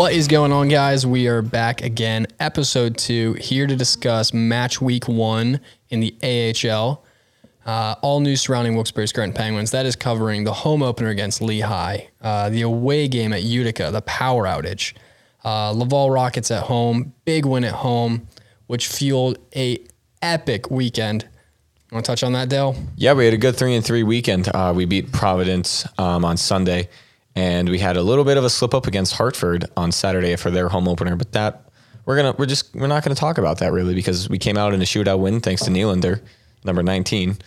What is going on, guys? We are back again, episode 2, here to discuss match week 1 in the AHL. All news surrounding Wilkes-Barre/Scranton Penguins. That is covering the home opener against Lehigh, the away game at Utica, the power outage, Laval Rockets at home, big win at home, which fueled a epic weekend. You want to touch on that, Dale? Yeah, we had a good 3-3 weekend. We beat Providence on Sunday, and we had a little bit of a slip up against Hartford on Saturday for their home opener. But that we're not gonna talk about that really, because we came out in a shootout win thanks to Nylander, number 19,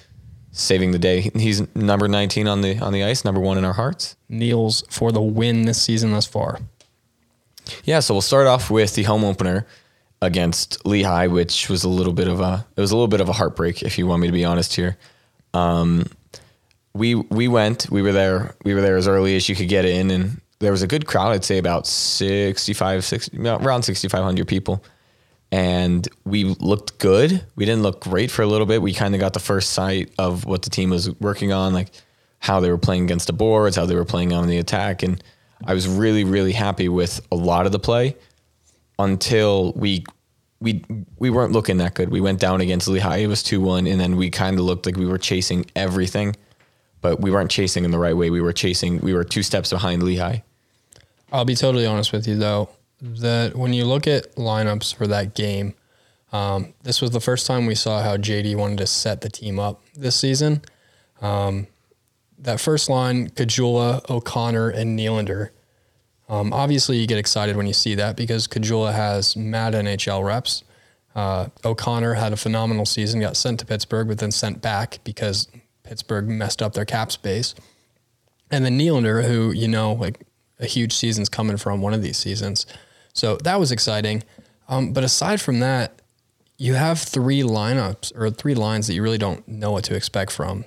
saving the day. He's number 19 on the ice, number 1 in our hearts. Nyles for the win this season thus far. Yeah, so we'll start off with the home opener against Lehigh, which was a little bit of a heartbreak, if you want me to be honest here. We were there as early as you could get in, and there was a good crowd. I'd say about around 6,500 people. And we looked good. We didn't look great for a little bit. We kind of got the first sight of what the team was working on, like how they were playing against the boards, how they were playing on the attack. And I was really, really happy with a lot of the play until we weren't looking that good. We went down against Lehigh. It was 2-1, and then we kind of looked like we were chasing everything, but we weren't chasing in the right way. We were 2 steps behind Lehigh. I'll be totally honest with you, though, that when you look at lineups for that game, this was the first time we saw how JD wanted to set the team up this season. That first line, Kajula, O'Connor, and Nylander. Obviously, you get excited when you see that because Kajula has mad NHL reps. O'Connor had a phenomenal season, got sent to Pittsburgh, but then sent back because Pittsburgh messed up their cap space. And then Nylander, who, a huge season's coming from one of these seasons. So that was exciting. But aside from that, you have 3 lines that you really don't know what to expect from.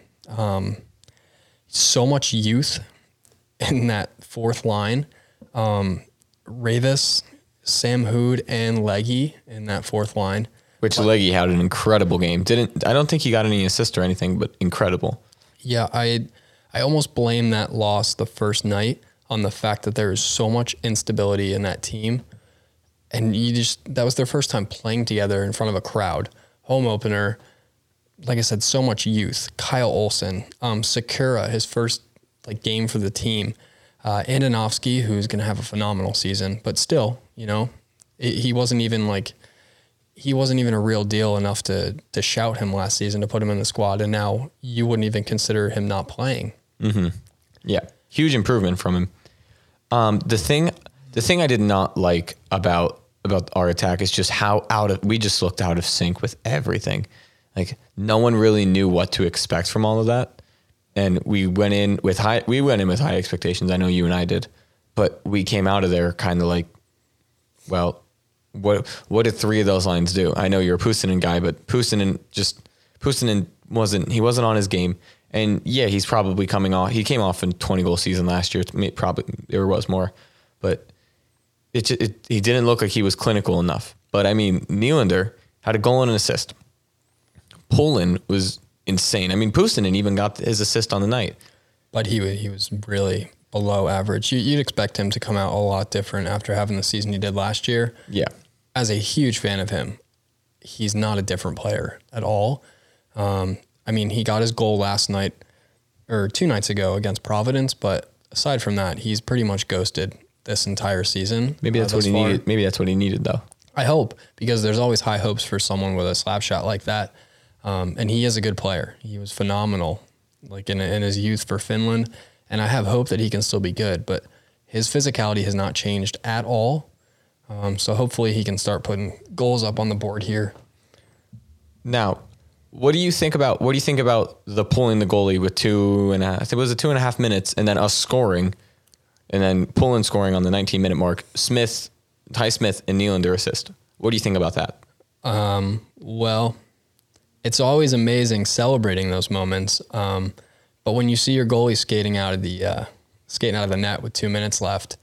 So much youth in that 4th line. Ravis, Sam Hood, and Leggy in that 4th line. Which Leggy had an incredible game. I don't think he got any assists or anything, but incredible. Yeah, I almost blame that loss the first night on the fact that there is so much instability in that team. And that was their first time playing together in front of a crowd. Home opener, like I said, so much youth. Kyle Olsen, Sakura, his first game for the team. Andonovsky, who's going to have a phenomenal season. But still, he wasn't even a real deal enough to shout him last season to put him in the squad. And now you wouldn't even consider him not playing. Mm-hmm. Yeah. Huge improvement from him. The thing I did not like about our attack is just how we just looked out of sync with everything. Like, no one really knew what to expect from all of that, and we went in with high expectations. I know you and I did, but we came out of there kind of like, well, what did 3 of those lines do? I know you're a Puustinen guy, but Puustinen wasn't on his game. And yeah, he's probably coming off. He came off in 20-goal season last year. Probably there was more, but he didn't look like he was clinical enough. But I mean, Nylander had a goal and an assist. Poulin was insane. I mean, Puustinen even got his assist on the night, but he was really below average. You'd expect him to come out a lot different after having the season he did last year. Yeah, as a huge fan of him, he's not a different player at all. I mean, he got his goal last night or 2 nights ago against Providence, but aside from that, he's pretty much ghosted this entire season. Maybe that's what he needed. Maybe that's what he needed, though. I hope, because there's always high hopes for someone with a slap shot like that. And he is a good player. He was phenomenal, in his youth for Finland, and I have hope that he can still be good. But his physicality has not changed at all. So hopefully he can start putting goals up on the board here. Now, What do you think about the pulling the goalie with 2.5? I think it was 2.5 minutes, and then us scoring, and then Pullen scoring on the 19-minute mark. Ty Smith, and Nylander assist. What do you think about that? Well, it's always amazing celebrating those moments, but when you see your goalie skating out of the net with 2 minutes left,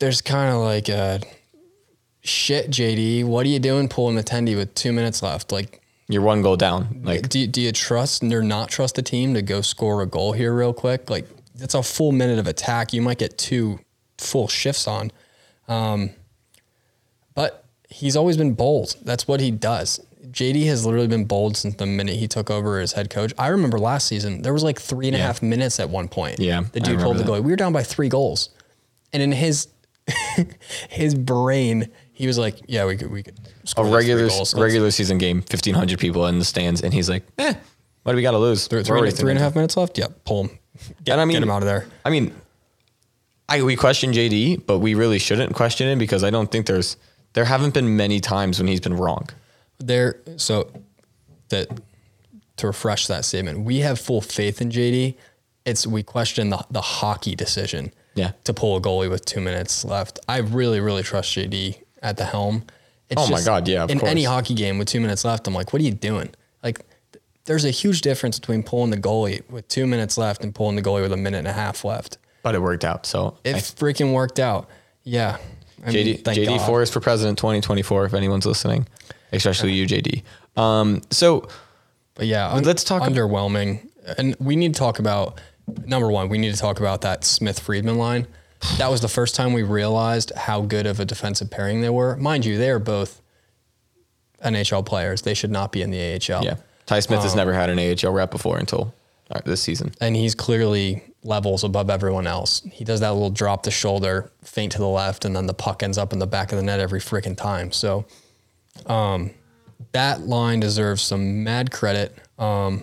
there's kind of like a, shit, JD, what are you doing pulling the tendy with 2 minutes left? You're 1 goal down. Do you trust or not trust the team to go score a goal here real quick? That's a full minute of attack. You might get 2 full shifts on. But he's always been bold. That's what he does. JD has literally been bold since the minute he took over as head coach. I remember last season, there was like 3.5 minutes at one point. Yeah, the dude told the goalie, we were down by 3 goals. And in his his brain, he was like, yeah, we could score a regular season game, 1,500 people in the stands. And he's like, what do we got to lose? Three and a half minutes left? Yeah, pull him. Get him out of there. I mean, we question JD, but we really shouldn't question him because I don't think there haven't been many times when he's been wrong. To refresh that statement, we have full faith in JD. We question the hockey decision to pull a goalie with 2 minutes left. I really, really trust JD at the helm. Of course. Any hockey game with 2 minutes left, I'm like, what are you doing? Like, there's a huge difference between pulling the goalie with 2 minutes left and pulling the goalie with 1.5 minutes left. But it worked out. So it freaking worked out. Yeah. JD Forrest for president 2024, if anyone's listening, especially you, JD. Let's talk. Underwhelming. And we need to talk about, number one, we need to talk about that Smith-Friedman line. That was the first time we realized how good of a defensive pairing they were. Mind you, they are both NHL players. They should not be in the AHL. Yeah. Ty Smith has never had an AHL rep before until this season. And he's clearly levels above everyone else. He does that little drop the shoulder, feint to the left, and then the puck ends up in the back of the net every freaking time. So that line deserves some mad credit. That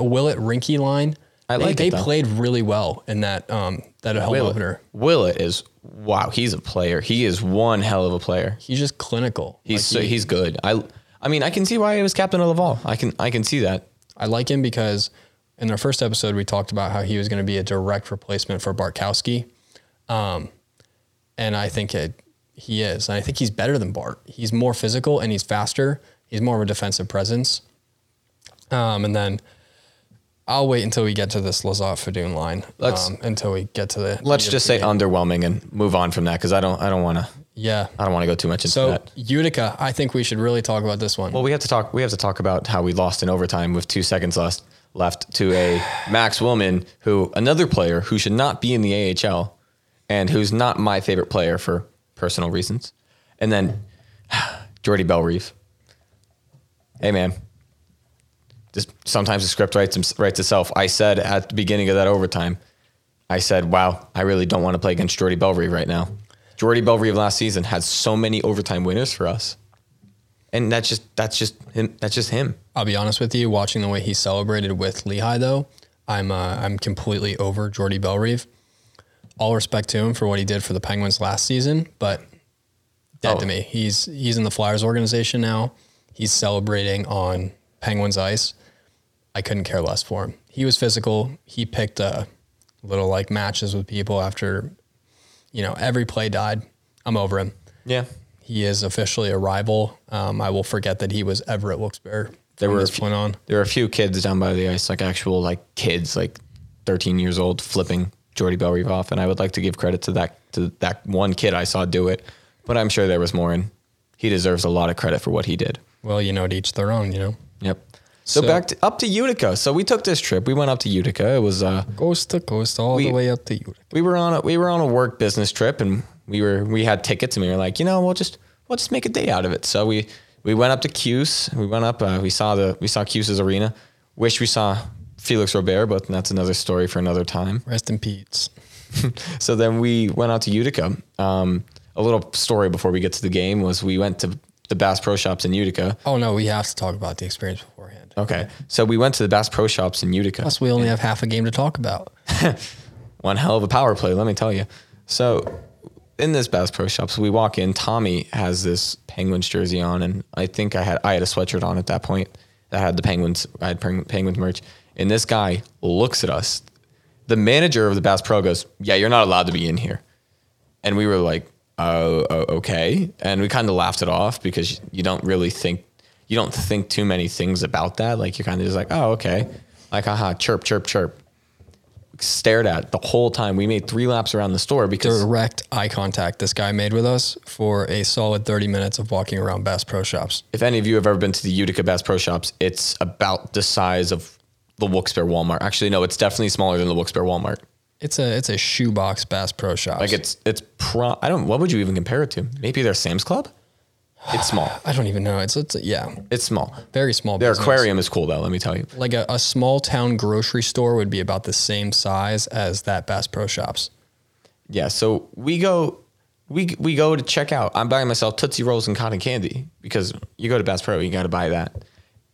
Willett Rinky line, they played really well in that home opener. Willett is, wow, he's a player. He is one hell of a player. He's just clinical. He's good. I mean, I can see why he was captain of Laval. I can see that. I like him because in our first episode, we talked about how he was going to be a direct replacement for Bartkowski. And I think he is. And I think he's better than Bart. He's more physical and he's faster. He's more of a defensive presence. And then I'll wait until we get to this Lazar Fedun line. Let's just say underwhelming and move on from that because I don't want to. Yeah, I don't want to go too much into that. So Utica, I think we should really talk about this one. Well, we have to talk about how we lost in overtime with 2 seconds left to a Max Willman, another player who should not be in the AHL and who's not my favorite player for personal reasons. And then Jordy Bellerive. Hey man, just sometimes the script writes itself. I said at the beginning of that overtime, wow, I really don't want to play against Jordy Bellerive right now. Jordy Bellerive last season had so many overtime winners for us. And that's just him. I'll be honest with you, watching the way he celebrated with Lehigh though, I'm completely over Jordy Bellerive. All respect to him for what he did for the Penguins last season, but dead to me. He's in the Flyers organization now. He's celebrating on Penguins ice. I couldn't care less for him. He was physical. He picked little like matches with people after every play died. I'm over him. Yeah. He is officially a rival. I will forget that he was ever at Wilkes-Barre from this point on. There were a few kids down by the ice, kids, 13 years old, flipping Jordy Bellerive off. And I would like to give credit to that one kid I saw do it, but I'm sure there was more, and he deserves a lot of credit for what he did. Well, to each their own, Yep. So up to Utica. So we took this trip. We went up to Utica. It was coast to coast the way up to Utica. We were on a work business trip, and we had tickets, and we were like, we'll just make a day out of it. So we went up to Cuse. We went up. We saw Cuse's arena. Wish we saw Felix Robert, but that's another story for another time. Rest in peace. So then we went out to Utica. A little story before we get to the game was we went to the Bass Pro Shops in Utica. Oh no, we have to talk about the experience beforehand. Okay. So we went to the Bass Pro Shops in Utica. Plus we only have half a game to talk about. One hell of a power play, let me tell you. So in this Bass Pro Shops, we walk in, Tommy has this Penguins jersey on, and I think I had a sweatshirt on at that point that had the Penguins, I had Penguins merch. And this guy looks at us. The manager of the Bass Pro goes, yeah, you're not allowed to be in here. And we were like, oh, okay. And we kind of laughed it off because you don't think too many things about that. Like you're kind of just like, oh, okay. Like, haha, chirp, chirp, chirp. Stared at the whole time. We made 3 laps around the store because direct eye contact this guy made with us for a solid 30 minutes of walking around Bass Pro Shops. If any of you have ever been to the Utica Bass Pro Shops, it's about the size of the Wilkes-Barre Walmart. Actually, no, it's definitely smaller than the Wilkes-Barre Walmart. It's a shoebox Bass Pro Shops. Like what would you even compare it to? Maybe their Sam's Club? It's small. I don't even know. It's small. Very small. Their business. Aquarium is cool though, let me tell you. Like a small town grocery store would be about the same size as that Bass Pro Shops. Yeah, so we go to check out. I'm buying myself Tootsie Rolls and cotton candy because you go to Bass Pro, you got to buy that.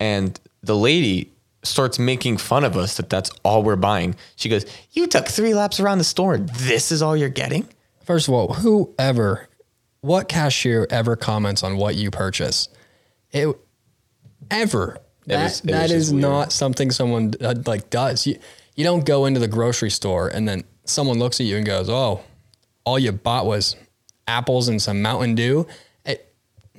And the lady starts making fun of us that that's all we're buying. She goes, "You took 3 laps around the store. This is all you're getting?" First of all, what cashier ever comments on what you purchase? That is not something someone does. You don't go into the grocery store and then someone looks at you and goes, "Oh, all you bought was apples and some Mountain Dew."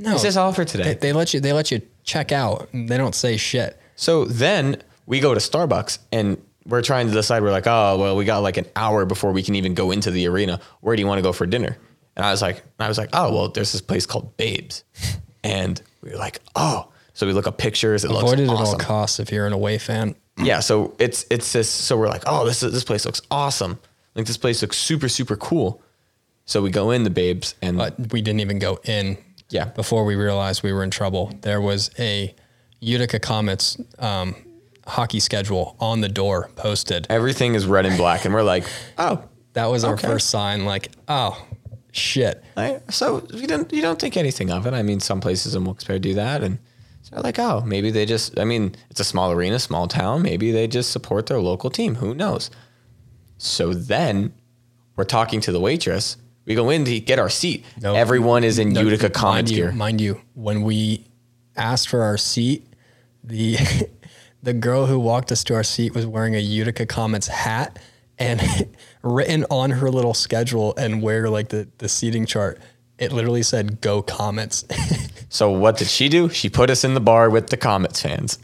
No, is this all for today? They let you check out. And they don't say shit. So then we go to Starbucks and we're trying to decide. We're like, "Oh, well, we got like an hour before we can even go into the arena. Where do you want to go for dinner?" And I was like, "Oh, well, there's this place called Babes," and we were like, "Oh." So we look up pictures. It looks awesome. Avoid it at all costs if you're an away fan. Yeah. So it's this. So we're like, "Oh, this place looks awesome. Like this place looks super super cool." So we go in the Babes, but we didn't even go in. Yeah. Before we realized we were in trouble, there was a Utica Comets hockey schedule on the door posted. Everything is red and black, and we're like, "Oh, that was okay." Our first sign. Like, oh. Shit. So you don't think anything of it. I mean, some places in Wilkes-Barre do that, and so they're like, "Oh, maybe they just." I mean, it's a small arena, small town. Maybe they just support their local team. Who knows? So then we're talking to the waitress. We go in to get our seat. Nope. Everyone is in Utica Comets gear. Mind you, when we asked for our seat, the the girl who walked us to our seat was wearing a Utica Comets hat. And written on her little schedule and where like the seating chart, it literally said, "Go Comets." So what did she do? She put us in the bar with the Comets fans.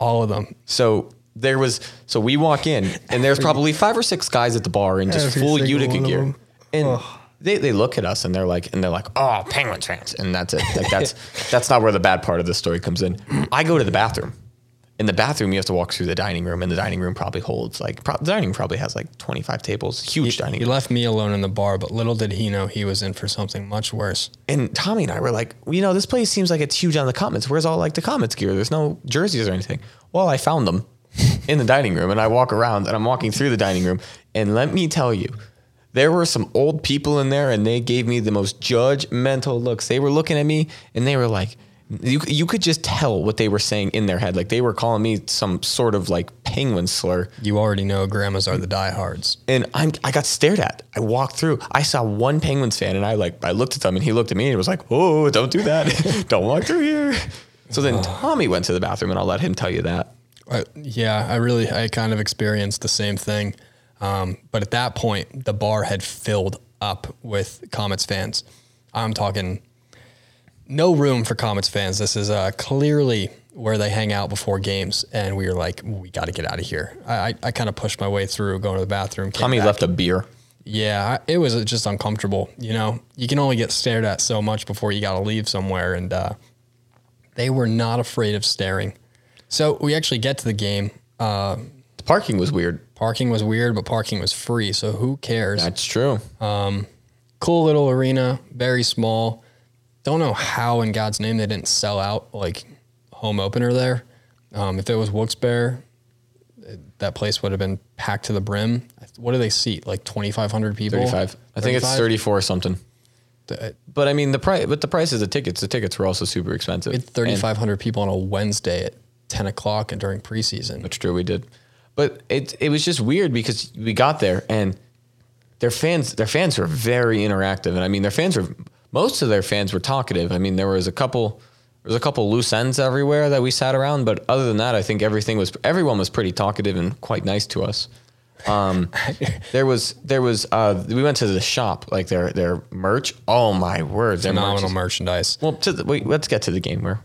All of them. So we walk in and there's probably 5 or 6 guys at the bar in just full Utica gear. And they look at us and they're like, "Oh, Penguins fans." And that's it. Like that's not where the bad part of the story comes in. I go to the bathroom. In the bathroom, you have to walk through the dining room, and the dining room probably holds the dining room probably has 25 tables, huge dining room. He left me alone in the bar, but little did he know he was in for something much worse. And Tommy and I were like, "This place seems like it's huge on the Comets. Where's all the Comets gear? There's no jerseys or anything." Well, I found them in the dining room, and I walk around, and I'm walking through the dining room, and let me tell you, there were some old people in there, and they gave me the most judgmental looks. They were looking at me, and they were like, You could just tell what they were saying in their head. Like they were calling me some sort of penguin slur. You already know grandmas are the diehards. And I got stared at. I walked through. I saw one Penguins fan and I looked at them and he looked at me and was like, "Oh, don't do that. Don't walk through here." So then Tommy went to the bathroom and I'll let him tell you that. I kind of experienced the same thing. But at that point, the bar had filled up with Comets fans. I'm talking... No room for Comets fans. This is clearly where they hang out before games. And we were like, "We got to get out of here." I kind of pushed my way through, going to the bathroom. Tommy left a beer. Yeah, it was just uncomfortable. You can only get stared at so much before you got to leave somewhere. And they were not afraid of staring. So we actually get to the game. The parking was weird. But parking was free. So who cares? That's true. Cool little arena, very small. Don't know how in God's name they didn't sell out home opener there. If it was Wilkes-Barre, that place would have been packed to the brim. What do they seat? 2,500 people? 35. I think it's 34 something. But I mean, the price of the tickets. The tickets were also super expensive. It's 3,500 people on a Wednesday at 10 o'clock and during preseason. That's true, we did. But it was just weird because we got there and their fans were very interactive. And I mean, most of their fans were talkative. I mean, there was a couple loose ends everywhere that we sat around, but other than that, I think everyone was pretty talkative and quite nice to us. We went to the shop, their merch. Oh my word, their phenomenal merchandise. Well, let's get to the game where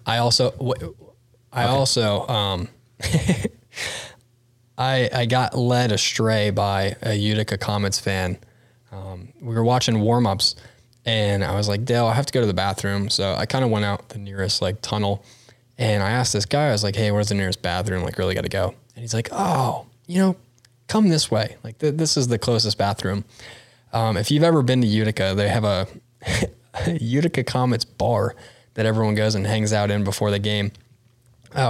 I got led astray by a Utica Comets fan. We were watching warm-ups. And I was like, "Dale, I have to go to the bathroom." So I kind of went out the nearest tunnel and I asked this guy, I was like, "Hey, where's the nearest bathroom? Really got to go." And he's like, "Oh, come this way. Like this is the closest bathroom. If you've ever been to Utica, they have a Utica Comets bar that everyone goes and hangs out in before the game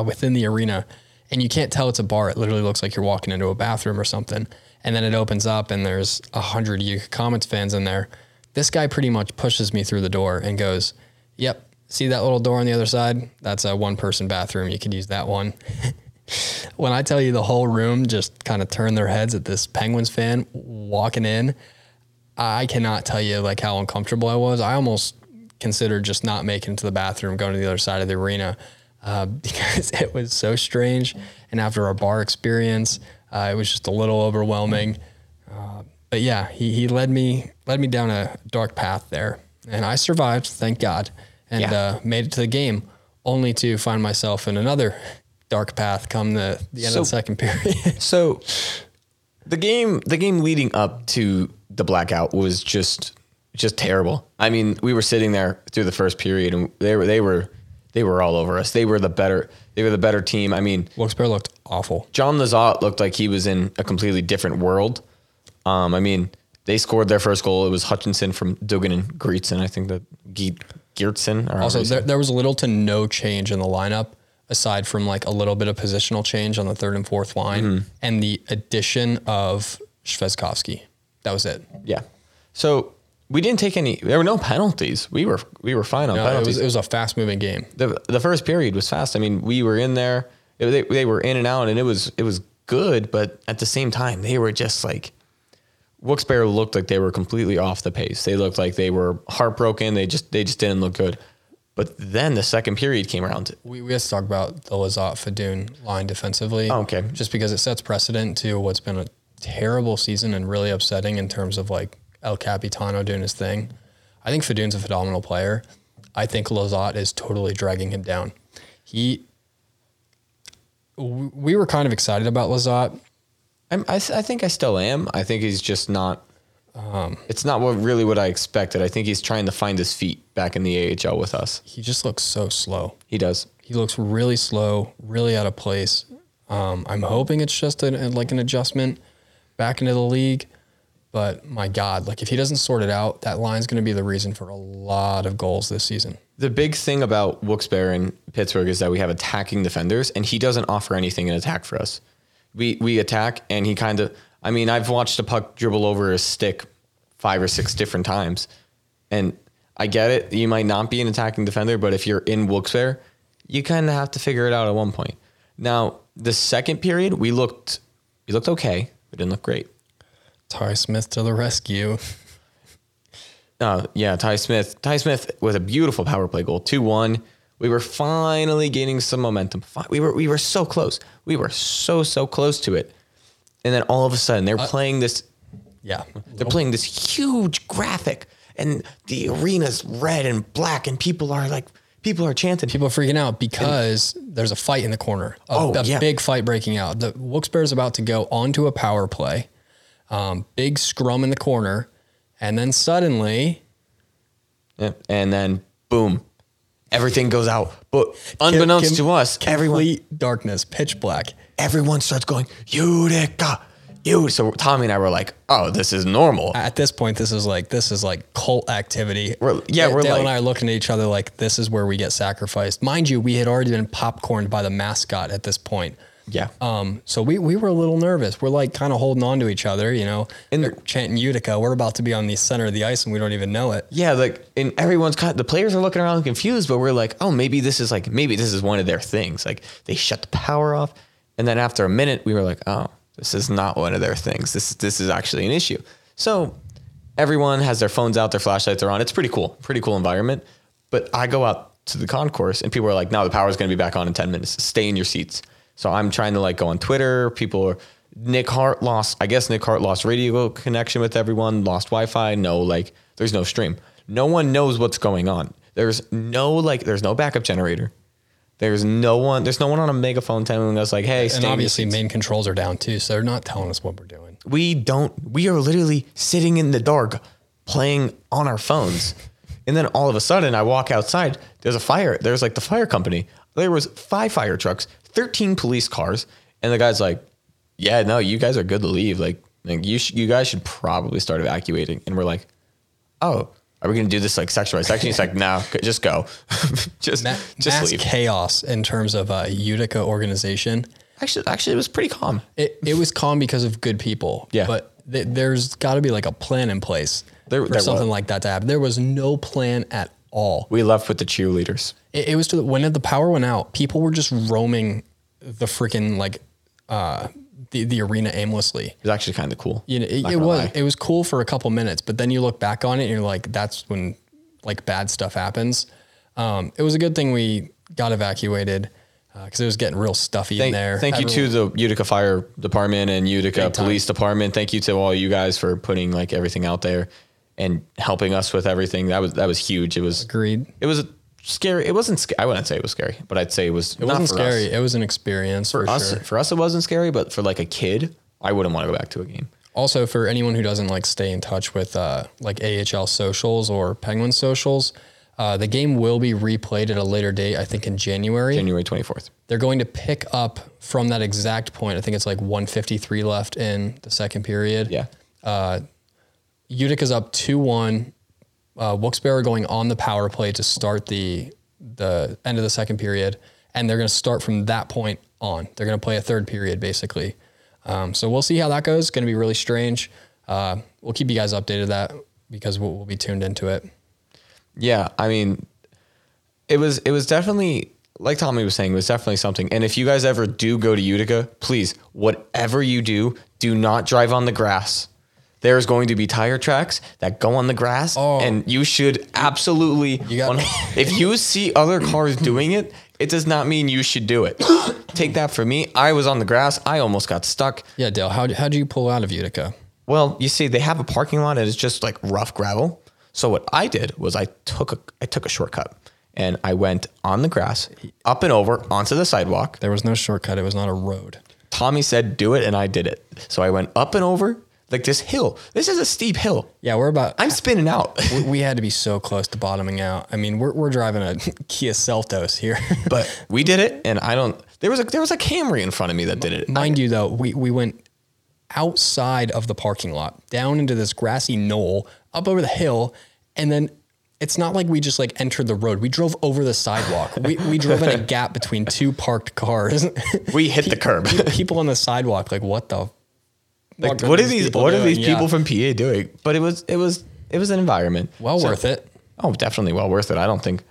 within the arena. And you can't tell it's a bar. It literally looks like you're walking into a bathroom or something. And then it opens up and there's 100 Utica Comets fans in there. This guy pretty much pushes me through the door and goes, yep, see that little door on the other side? That's a one-person bathroom. You could use that one. When I tell you the whole room just kind of turned their heads at this Penguins fan walking in, I cannot tell you like how uncomfortable I was. I almost considered just not making it to the bathroom, going to the other side of the arena because it was so strange. And after our bar experience, it was just a little overwhelming. But yeah, he led me down a dark path there, and I survived, thank God, and made it to the game, only to find myself in another dark path come the end of the second period. So the game leading up to the blackout was just terrible. I mean, we were sitting there through the first period, and they were all over us. They were the better team. I mean, Wilkes-Barre looked awful. John Lizotte looked like he was in a completely different world. I mean, they scored their first goal. It was Hutchinson from Dugan and Grietzen. I think that Giertzen. Also, there was little to no change in the lineup aside from like a little bit of positional change on the third and fourth line, and the addition of Shvesikovsky. That was it. Yeah. So we didn't take any. There were no penalties. We were fine on penalties. It was a fast moving game. The first period was fast. I mean, we were in there. They were in and out, and it was good. But at the same time, they were just like. Wilkes-Barre looked like they were completely off the pace. They looked like they were heartbroken. They just didn't look good. But then the second period came around. We have to talk about the Lazar Fedun line defensively. Oh, okay. Just because it sets precedent to what's been a terrible season and really upsetting in terms of like El Capitano doing his thing. I think Fedun's a phenomenal player. I think Lizotte is totally dragging him down. We were kind of excited about Lizotte. I think I still am. I think he's just not. It's not what I expected. I think he's trying to find his feet back in the AHL with us. He just looks so slow. He does. He looks really slow, really out of place. I'm hoping it's just an adjustment back into the league. But my God, like if he doesn't sort it out, that line's going to be the reason for a lot of goals this season. The big thing about Wilkes-Barre and Pittsburgh is that we have attacking defenders, and he doesn't offer anything in attack for us. We attack, and he kind of... I mean, I've watched a puck dribble over his stick 5 or 6 different times. And I get it. You might not be an attacking defender, but if you're in Wilkes-Barre, you kind of have to figure it out at one point. Now, the second period, we looked okay. We didn't look great. Ty Smith to the rescue. Yeah, Ty Smith. Ty Smith with a beautiful power play goal, 2-1. We were finally gaining some momentum. We were so close. We were so close to it. And then all of a sudden they're playing this. Yeah. They're playing this huge graphic and the arena's red and black and people are chanting. People are freaking out because there's a fight in the corner. A big fight breaking out. The Wilkes-Barre's about to go onto a power play. Big scrum in the corner. And then suddenly. Yeah, and then boom. Everything goes out, but unbeknownst to us, everyone darkness, pitch black. Everyone starts going, Utica, you. So Tommy and I were like, oh, this is normal. At this point, this is like cult activity. Dale and I are looking at each other like, this is where we get sacrificed. Mind you, we had already been popcorned by the mascot at this point. Yeah. So we were a little nervous. We're like kind of holding on to each other, you know, chanting Utica. We're about to be on the center of the ice and we don't even know it. Yeah. And everyone's the players are looking around confused, but we're like, oh, maybe this is one of their things. Like they shut the power off. And then after a minute we were like, oh, this is not one of their things. This is actually an issue. So everyone has their phones out, their flashlights are on. It's pretty cool environment. But I go out to the concourse and people are like, no, the power's going to be back on in 10 minutes. Stay in your seats. So I'm trying to go on Twitter. Nick Hart lost radio connection with everyone, lost Wi-Fi. No, there's no stream. No one knows what's going on. There's no, there's no backup generator. There's no one on a megaphone telling us hey, and obviously main controls are down too. So they're not telling us what we're doing. We are literally sitting in the dark playing on our phones. And then all of a sudden I walk outside. There's a fire. There's the fire company. There was 5 fire trucks. 13 police cars, and the guy's like, yeah, no, you guys are good to leave. Like you guys should probably start evacuating. And we're like, oh, are we going to do this like section by section? He's like, no, just go. just mass leave. Chaos in terms of Utica organization. Actually, it was pretty calm. It was calm because of good people. Yeah. But there's got to be like a plan in place for something like that to happen. There was no plan at all. We left with the cheerleaders. It was when the power went out, people were just roaming the freaking like the arena aimlessly. It was actually kind of cool. You know, it was. Lie. It was cool for a couple minutes, but then you look back on it and you're like, that's when like bad stuff happens. It was a good thing we got evacuated. Because it was getting real stuffy in there. Thank you to the Utica Fire Department and Utica Police Department. Thank you to all you guys for putting like everything out there and helping us with everything. That was huge. It was agreed. It was scary. It wasn't. I wouldn't say it was scary, but I'd say it wasn't scary. Us. It was an experience for us. Sure. For us, it wasn't scary, but for like a kid, I wouldn't want to go back to a game. Also, for anyone who doesn't like stay in touch with like AHL socials or Penguin socials. The game will be replayed at a later date, I think in January. January 24th. They're going to pick up from that exact point. I think it's like 1:53 left in the second period. Yeah. Utica's up 2-1. Wilkes-Barre going on the power play to start the end of the second period, and they're going to start from that point on. They're going to play a third period, basically. So we'll see how that goes. It's going to be really strange. We'll keep you guys updated on that because we'll be tuned into it. Yeah, I mean, it was definitely, like Tommy was saying, it was definitely something. And if you guys ever do go to Utica, please, whatever you do, do not drive on the grass. There's going to be tire tracks that go on the grass, and you should absolutely, if you see other cars doing it, it does not mean you should do it. Take that from me. I was on the grass. I almost got stuck. Yeah, Dale, how do you pull out of Utica? Well, you see, they have a parking lot, and it's just like rough gravel. So what I did was I took a shortcut and I went on the grass, up and over onto the sidewalk. There was no shortcut. It was not a road. Tommy said, do it. And I did it. So I went up and over like this hill. This is a steep hill. Yeah, I'm spinning out. We had to be so close to bottoming out. I mean, we're driving a Kia Seltos here, but we did it. And there was a Camry in front of me that did it. Mind you though, we went outside of the parking lot, down into this grassy knoll, up over the hill, and then it's not like we just like entered the road. We drove over the sidewalk. We drove in a gap between two parked cars. We hit the curb. People on the sidewalk, like what the? Like what are these people from PA doing? But it was an environment worth it. Oh, definitely well worth it. I don't think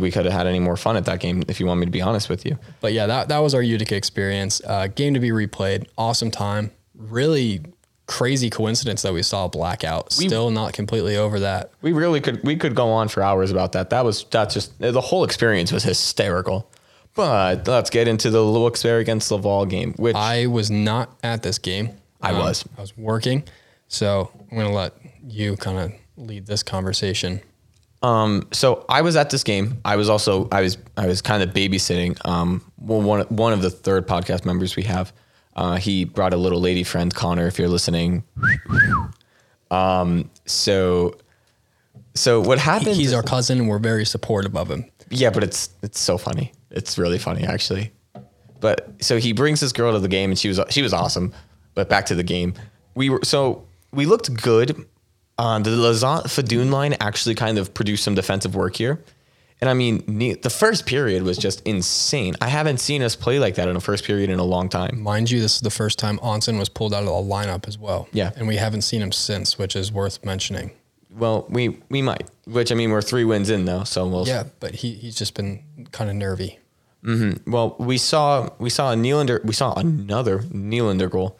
we could have had any more fun at that game, if you want me to be honest with you. But yeah, that was our Utica experience. Game to be replayed. Awesome time. Really crazy coincidence that we saw a blackout. Still not completely over that. We really could go on for hours about that. That's just the whole experience was hysterical. But let's get into the Wilkes-Barre against Laval game, which I was not at this game. I was working. So I'm going to let you kind of lead this conversation. So I was at this game. I was kind of babysitting. Well, one of the third podcast members we have, he brought a little lady friend, Connor, if you're listening. So what happened? He's our cousin. And we're very supportive of him. Yeah, but it's so funny. It's really funny, actually. But so he brings this girl to the game, and she was awesome. But back to the game, we looked good. The Lazar Fedun line actually kind of produced some defensive work here. And I mean, the first period was just insane. I haven't seen us play like that in a first period in a long time. Mind you, this is the first time Onsen was pulled out of the lineup as well. Yeah. And we haven't seen him since, which is worth mentioning. Well, we might, which I mean, we're 3 wins in though. So we'll... Yeah, but he's just been kind of nervy. Mm-hmm. Well, we saw another Nylander goal,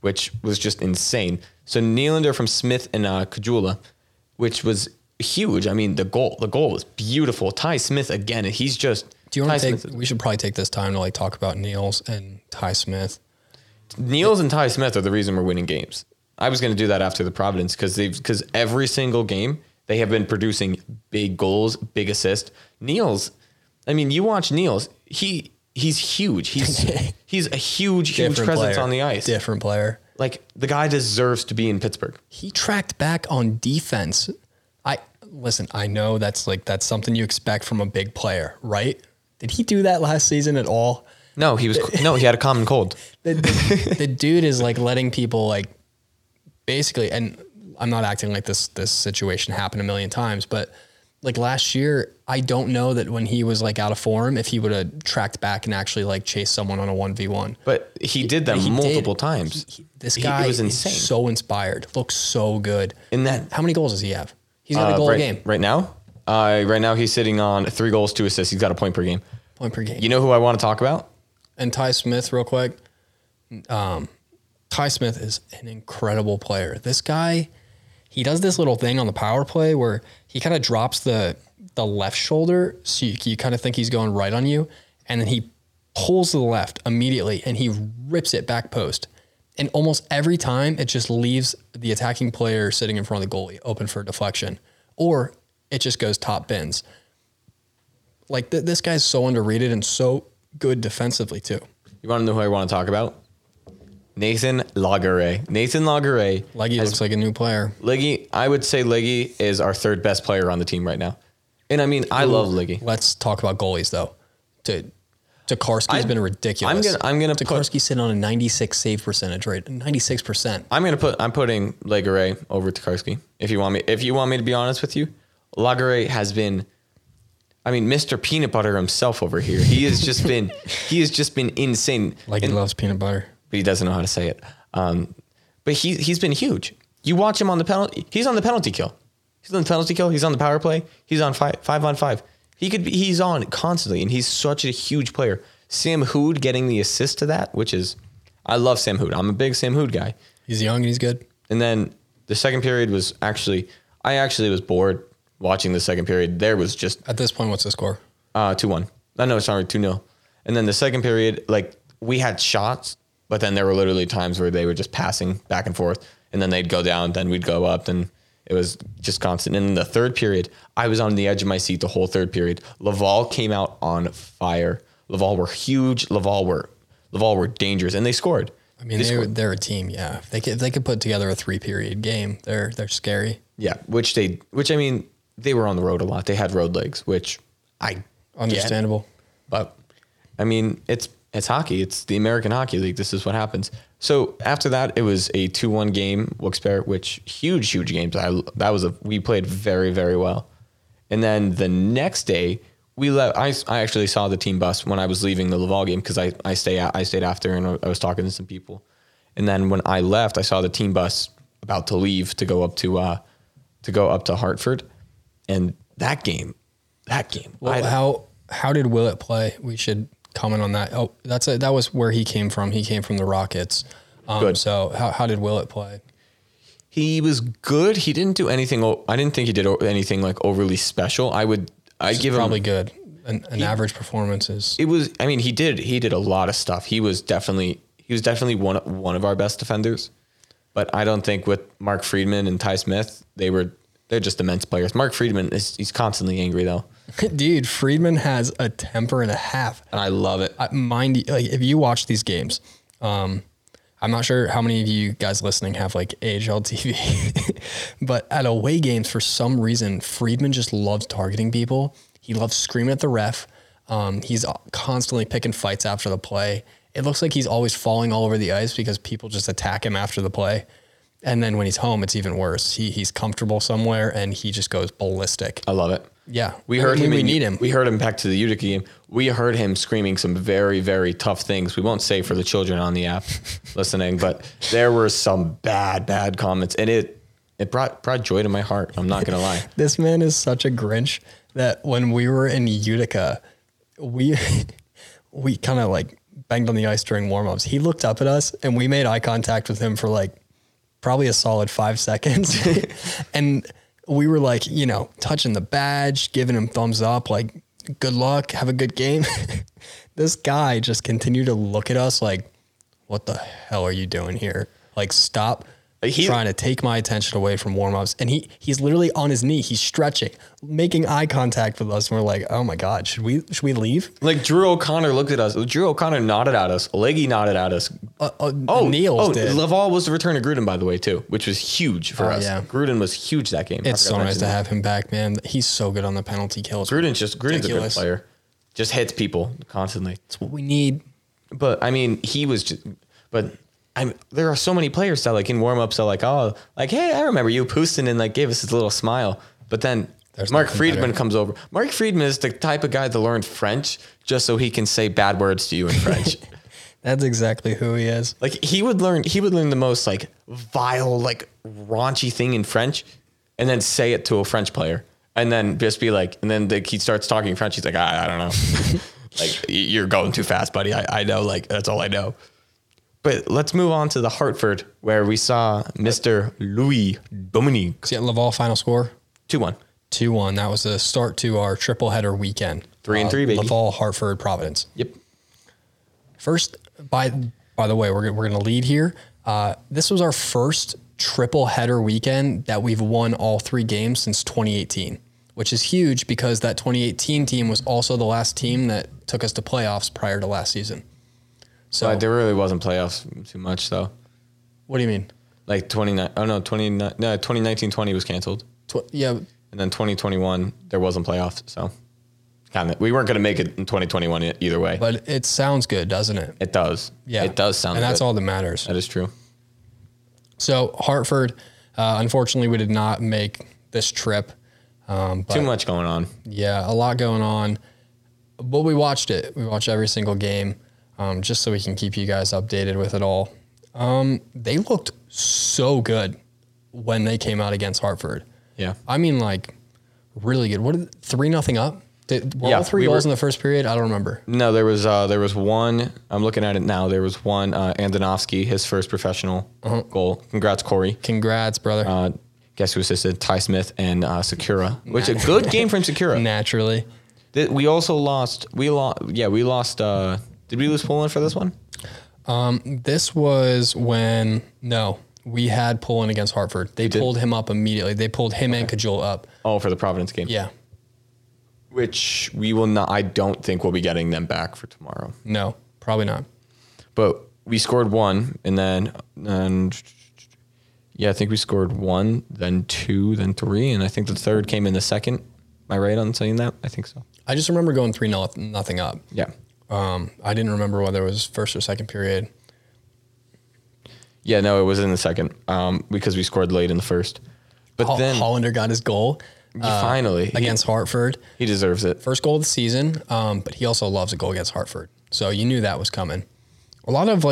which was just insane. So Nylander from Smith and Kajula, which was huge. I mean, the goal was beautiful. Ty Smith again. He's just... Do you want to take... We should probably take this time to like talk about Niels and Ty Smith. Niels and Ty Smith are the reason we're winning games. I was going to do that after the Providence because every single game they have been producing big goals, big assists. Niels, I mean, you watch Niels. He's huge. He's a huge presence on the ice. Different player. Like the guy deserves to be in Pittsburgh. He tracked back on defense. Listen, I know that's something you expect from a big player, right? Did he do that last season at all? No, he was no, he had a common cold. The dude is like letting people like basically, and I'm not acting like this situation happened a million times, but like last year, I don't know that when he was like out of form, if he would have tracked back and actually like chased someone on a 1v1. But he did that multiple times. This guy was insane. Is so inspired, looks so good. In that, how many goals does he have? He's got a goal a game right now. Right now he's sitting on 3 goals, 2 assists. He's got a point per game. Point per game. You know who I want to talk about? And Ty Smith, real quick. Ty Smith is an incredible player. This guy, he does this little thing on the power play where he kind of drops the left shoulder, so you kind of think he's going right on you, and then he pulls to the left immediately, and he rips it back post. And almost every time, it just leaves the attacking player sitting in front of the goalie, open for a deflection, or it just goes top bins. Like, this guy's so underrated and so good defensively, too. You want to know who I want to talk about? Nathan Laguerre. Nathan Laguerre. Leggy looks like a new player. Leggy, I would say Leggy is our third best player on the team right now. And I mean, I love Leggy. Let's talk about goalies, though. Tokarski's been ridiculous. I'm gonna Tokarski sitting on a 96 save percentage rate, 96%. I'm putting Laguerre over Tokarski. If you want me to be honest with you, Laguerre has been, I mean, Mr. Peanut Butter himself over here. He has just been insane. Like, he loves peanut butter, but he doesn't know how to say it. But he's been huge. You watch him on the penalty. He's on the penalty kill. He's on the penalty kill. He's on the power play. He's on 5-on-5. He's on constantly, and he's such a huge player. Sam Hood getting the assist to that, which is, I love Sam Hood. I'm a big Sam Hood guy. He's young and he's good. And then the second period was I actually was bored watching the second period. There was just, at this point, what's the score? 2-1. No, sorry, 2-0. And then the second period, like, we had shots, but then there were literally times where they were just passing back and forth, and then they'd go down, then we'd go up, and it was just constant. And in the third period, I was on the edge of my seat the whole third period. Laval came out on fire. Laval were huge. Laval were dangerous, and they scored. I mean, they're a team, yeah. If they could put together a 3-period game, they're scary. Yeah, which they were on the road a lot. They had road legs, which I understandable. Get. But I mean, it's hockey. It's the American Hockey League. This is what happens. So after that, it was a 2-1 game, Wilkes-Barre, which huge games. We played very, very well. And then the next day, we left. I actually saw the team bus when I was leaving the Laval game, because I stayed after, and I was talking to some people. And then when I left, I saw the team bus about to leave to go up to Hartford, and that game. Well, how did Willett play? We should comment on that. Oh, that was where he came from. He came from the Rockets. Good. So how did Willett play? He was good. He didn't do anything. I didn't think he did anything like overly special. I'd give him probably good. An average performance is. It was. I mean, he did a lot of stuff. He was definitely one of our best defenders. But I don't think with Mark Friedman and Ty Smith, they're just immense players. Mark Friedman he's constantly angry though. Dude, Friedman has a temper and a half, and I love it. If you watch these games, I'm not sure how many of you guys listening have like AHL TV, but at away games, for some reason, Friedman just loves targeting people. He loves screaming at the ref. He's constantly picking fights after the play. It looks like he's always falling all over the ice because people just attack him after the play. And then when he's home, it's even worse. He's comfortable somewhere, and he just goes ballistic. I love it. Yeah, we heard him back to the Utica game. We heard him screaming some very, very tough things. We won't say for the children on the app listening, but there were some bad comments, and it brought joy to my heart. I'm not gonna lie. This man is such a Grinch that when we were in Utica, we kind of like banged on the ice during warmups. He looked up at us, and we made eye contact with him for like probably a solid 5 seconds, and we were like, you know, touching the badge, giving him thumbs up, like, good luck, have a good game. This guy just continued to look at us like, what the hell are you doing here? Like, stop trying to take my attention away from warm-ups. And he's literally on his knee. He's stretching, making eye contact with us. And we're like, oh, my God, should we leave? Like, Drew O'Connor looked at us. Drew O'Connor nodded at us. Leggy nodded at us. Niels did. Laval was the return of Gruden, by the way, too, which was huge for us. Yeah. Gruden was huge that game. It's so nice to have him back, man. He's so good on the penalty kills. Gruden's a good player. Just hits people constantly. It's what we need. But I mean, he was just, but I'm, there are so many players that like in warm-ups are like, oh, like, hey, I remember you, Puustinen, like gave us this little smile. But then there's Mark Friedman better. Comes over. Mark Friedman is the type of guy that learned French just so he can say bad words to you in French. That's exactly who he is. Like he would learn the most like vile, like raunchy thing in French and then say it to a French player. And then just be like, and then he starts talking French. He's like, I don't know. Like, you're going too fast, buddy. I know, like, that's all I know. But let's move on to the Hartford, where we saw Mr. Louis Dominique. See, Laval final score? 2-1. 2-1. That was the start to our triple header weekend. 3-3, baby. Laval, Hartford, Providence. Yep. First, by the way, we're going to lead here. This was our first triple header weekend that we've won all three games since 2018, which is huge because that 2018 team was also the last team that took us to playoffs prior to last season. So there really wasn't playoffs too much though. What do you mean? Like 2019-20 was canceled. Yeah. And then 2021, there wasn't playoffs. So we weren't going to make it in 2021 either way. But it sounds good, doesn't it? It does. Yeah. It does sound good. And that's all that matters. That is true. So Hartford, unfortunately, we did not make this trip. Too much going on. Yeah, a lot going on. But we watched it. We watched every single game just so we can keep you guys updated with it all. They looked so good when they came out against Hartford. Yeah. I mean, like, really good. 3-0 up? All three goals in the first period? I don't remember. No, there was one. I'm looking at it now. There was one, Andonovsky, his first professional goal. Congrats, Corey. Congrats, brother. Guess who assisted? Ty Smith and Sakura, which is a good game from Sakura. Naturally. We also lost. We lost. Did we lose Poland for this one? This was when, no, we had Poland against Hartford. They pulled him up immediately. They pulled him and Kajula up. Oh, for the Providence game. Yeah. Which we will not, I don't think we'll be getting them back for tomorrow. No, probably not. But we scored one, and I think we scored one, then two, then three, and I think the third came in the second. Am I right on saying that? I think so. I just remember going 3-0 up. Yeah. I didn't remember whether it was first or second period. Yeah, no, it was in the second because we scored late in the first. But then Hollander got his goal. Finally against Hartford. He deserves it. First goal of the season, but he also loves a goal against Hartford. So you knew that was coming. A lot of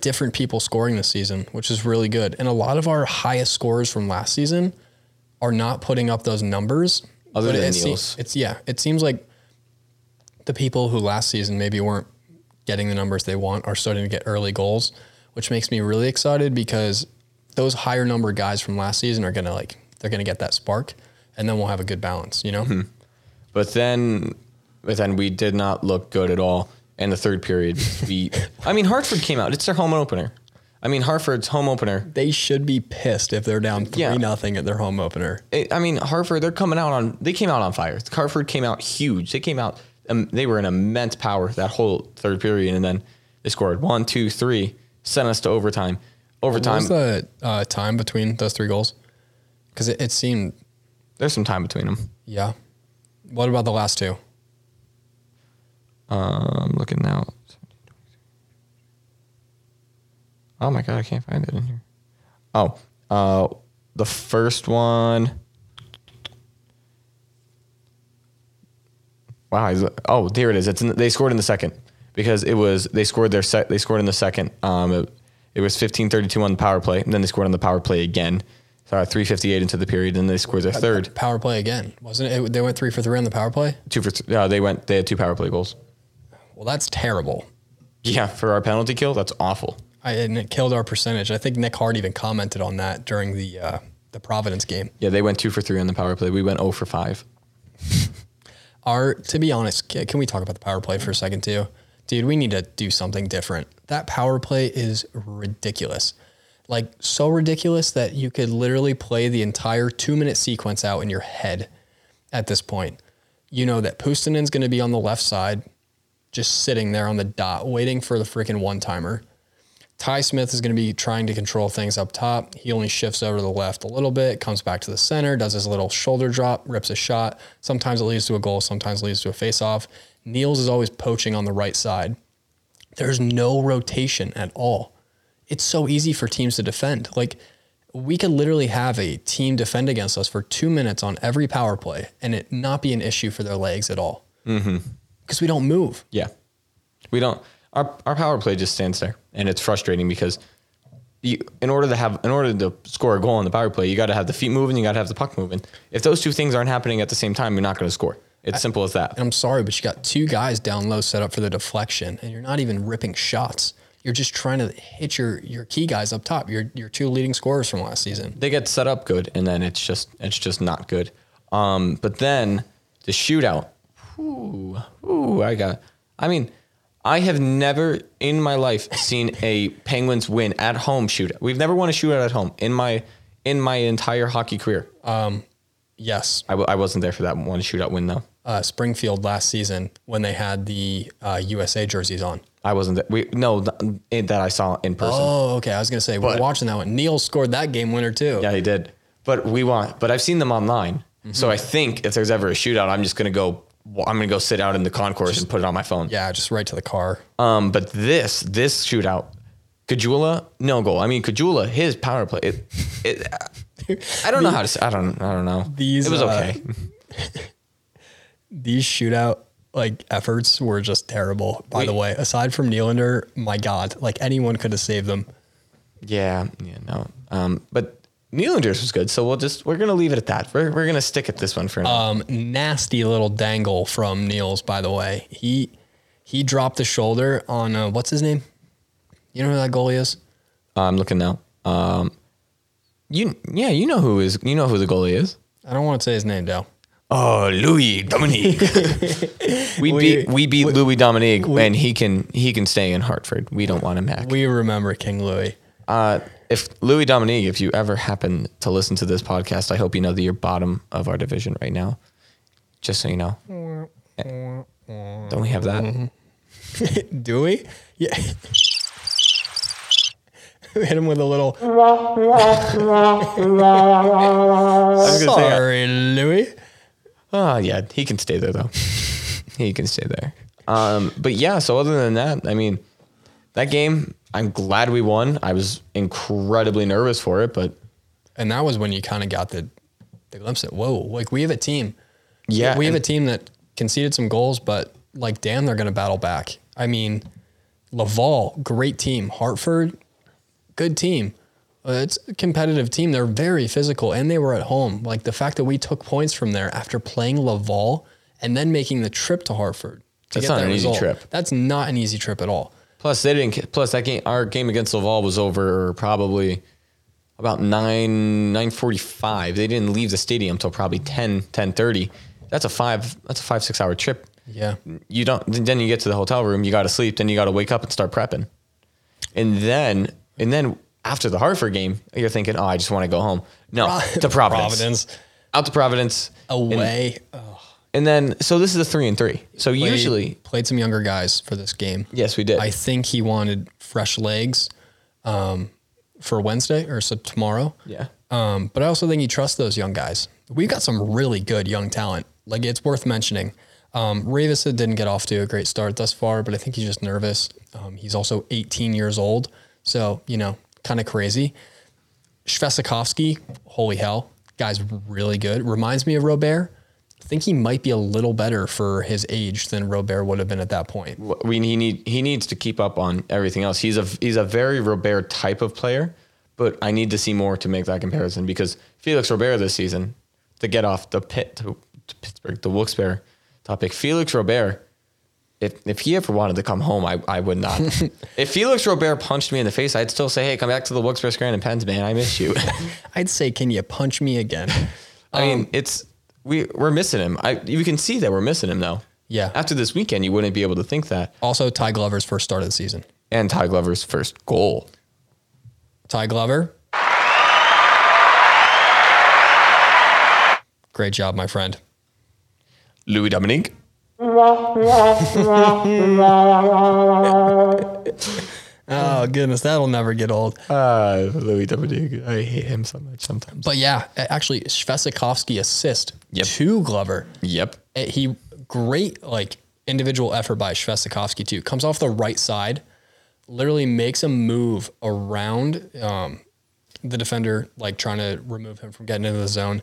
different people scoring this season, which is really good. And a lot of our highest scorers from last season are not putting up those numbers. Other than Niels. It seems like the people who last season maybe weren't getting the numbers they want are starting to get early goals, which makes me really excited because those higher number guys from last season are gonna they're going to get that spark, and then we'll have a good balance, you know? Mm-hmm. But then we did not look good at all. And the third period, Hartford came out. It's their home opener. I mean, Hartford's home opener. They should be pissed if they're down 3-0 at their home opener. Hartford, they came out on fire. Hartford came out huge. They came out, they were an immense power that whole third period, and then they scored 1, 2, 3, sent us to overtime. Overtime. What was the time between those three goals? Because it seemed... There's some time between them. Yeah. What about the last two? I'm looking now. Oh, my God. I can't find it in here. Oh. The first one... Wow. Oh, there it is. They scored in the second. Because it was... They scored in the second. It was 15:32 on the power play. And then they scored on the power play again. 3:58 into the period, and they scored their third. Power play again, wasn't it? They went 3 for 3 on the power play? 2 for 3. They had 2 power play goals. Well, that's terrible. Yeah, for our penalty kill, that's awful. And it killed our percentage. I think Nick Hart even commented on that during the Providence game. Yeah, they went 2 for 3 on the power play. We went 0 for 5. To be honest, can we talk about the power play for a second, too? Dude, we need to do something different. That power play is ridiculous. Like, so ridiculous that you could literally play the entire 2-minute sequence out in your head at this point. You know that Puustinen's going to be on the left side, just sitting there on the dot, waiting for the freaking one-timer. Ty Smith is going to be trying to control things up top. He only shifts over to the left a little bit, comes back to the center, does his little shoulder drop, rips a shot. Sometimes it leads to a goal, sometimes it leads to a face-off. Niels is always poaching on the right side. There's no rotation at all. It's so easy for teams to defend. Like, we could literally have a team defend against us for 2 minutes on every power play and it not be an issue for their legs at all. Mm-hmm. Because we don't move. Yeah. We don't. Our power play just stands there, and it's frustrating because in order to score a goal on the power play, you got to have the feet moving, you got to have the puck moving. If those two things aren't happening at the same time, you're not going to score. It's simple as that. And I'm sorry, but you got two guys down low set up for the deflection, and you're not even ripping shots. You're just trying to hit your key guys up top, your two leading scorers from last season. They get set up good, and then it's just not good. But then the shootout. I have never in my life seen a Penguins win at home shootout. We've never won a shootout at home in my entire hockey career. Yes. I wasn't there for that one shootout win, though. Springfield last season when they had the USA jerseys on. I wasn't there. That I saw in person. Oh, okay. I was going to say, we're watching that one. Neil scored that game winner, too. Yeah, he did. But I've seen them online. Mm-hmm. So I think if there's ever a shootout, I'm just going to go. I'm going to go sit out in the concourse and put it on my phone. Yeah, just right to the car. But this shootout, Kajula, no goal. I mean, Kajula, his power play. I don't know how to say. I don't know. It was okay. These shootout efforts were just terrible. By the way, aside from Nylander, my God, anyone could have saved them. Yeah, no. But Nylander's was good, so we're gonna leave it at that. We're gonna stick at this one for now. Nasty little dangle from Niels, by the way. He dropped the shoulder on what's his name? You know who that goalie is? I'm looking now. You know who the goalie is. I don't want to say his name, though. Oh, Louis Dominique. we beat Louis Dominique, and he can stay in Hartford. We don't want him back. We remember King Louis. If Louis Dominique, if you ever happen to listen to this podcast, I hope you know that you're bottom of our division right now. Just so you know. Don't we have that? Mm-hmm. Do we? Yeah. We hit him with a little. Sorry, Louis. Oh, yeah. He can stay there, though. He can stay there. But yeah, so other than that, I mean, that game, I'm glad we won. I was incredibly nervous for it, but. And that was when you kind of got the glimpse at, whoa, we have a team. Yeah. We have a team that conceded some goals, but damn, they're going to battle back. I mean, Laval, great team. Hartford, good team. It's a competitive team. They're very physical, and they were at home. The fact that we took points from there after playing Laval and then making the trip to Hartford. That's not an easy trip. That's not an easy trip at all. Plus, that game, our game against Laval was over probably about 9:45. They didn't leave the stadium until probably 10:30. That's a 5-6 hour trip. Yeah. You don't. Then you get to the hotel room. You got to sleep. Then you got to wake up and start prepping. And then after the Hartford game, you're thinking, oh, I just want to go home. No, to Providence. Out to Providence. Away. And then, so this is a 3-3. So usually played some younger guys for this game. Yes, we did. I think he wanted fresh legs for Wednesday or so tomorrow. Yeah. But I also think he trusts those young guys. We've got some really good young talent. It's worth mentioning. Ravis didn't get off to a great start thus far, but I think he's just nervous. He's also 18 years old. So, kind of crazy. Shvesikovsky, holy hell. Guy's really good. Reminds me of Robert. I think he might be a little better for his age than Robert would have been at that point. He needs to keep up on everything else. He's a very Robert type of player, but I need to see more to make that comparison, because Felix Robert this season, to get off the pit to Pittsburgh, the Wilkes-Barre topic, Felix Robert, if he ever wanted to come home, I would not. If Felix Robert punched me in the face, I'd still say, hey, come back to the Wilkes-Barre/Scranton Pens, man. I miss you. I'd say, can you punch me again? I mean, it's... We're missing him. You can see that we're missing him, though. Yeah. After this weekend, you wouldn't be able to think that. Also, Ty Glover's first start of the season. And Ty Glover's first goal. Ty Glover. Great job, my friend. Louis Dominique. Oh, goodness, that'll never get old. Louis Dominique, I hate him so much sometimes. But yeah, actually, Shvesikovsky assist to Glover. Yep. Great individual effort by Shvesikovsky too. Comes off the right side, literally makes a move around the defender, like trying to remove him from getting into the zone.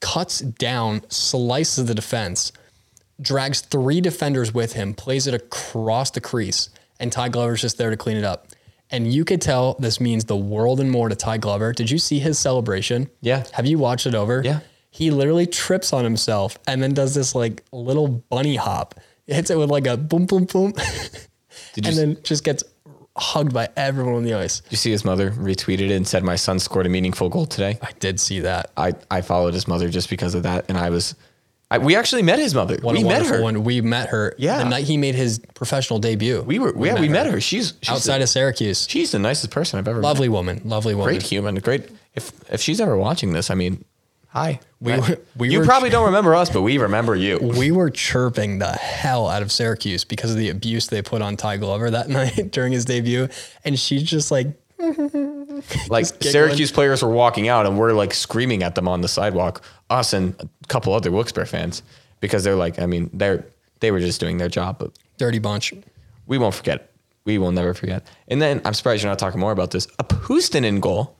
Cuts down, slices the defense, drags three defenders with him, plays it across the crease, and Ty Glover's just there to clean it up. And you could tell this means the world and more to Ty Glover. Did you see his celebration? Yeah. Have you watched it over? Yeah. He literally trips on himself and then does this like little bunny hop. It hits it with like a boom, boom, boom. And then just gets hugged by everyone on the ice. Did you see his mother retweeted it and said, "My son scored a meaningful goal today"? I did see that. I followed his mother just because of that. And we actually met his mother. We met her. We met her. Yeah. The night he made his professional debut. We met her. She's outside of Syracuse. She's the nicest person I've ever met. Lovely woman. Great human. Great. If she's ever watching this, I mean, hi. You probably don't remember us, but we remember you. We were chirping the hell out of Syracuse because of the abuse they put on Ty Glover that night during his debut. And she's just like, like Syracuse players were walking out and we're like screaming at them on the sidewalk, us and a couple other Wilkes-Barre fans, because they're like, I mean, they were just doing their job. But dirty bunch. We won't forget it. We will never forget. And then I'm surprised you're not talking more about this. A Puustinen goal.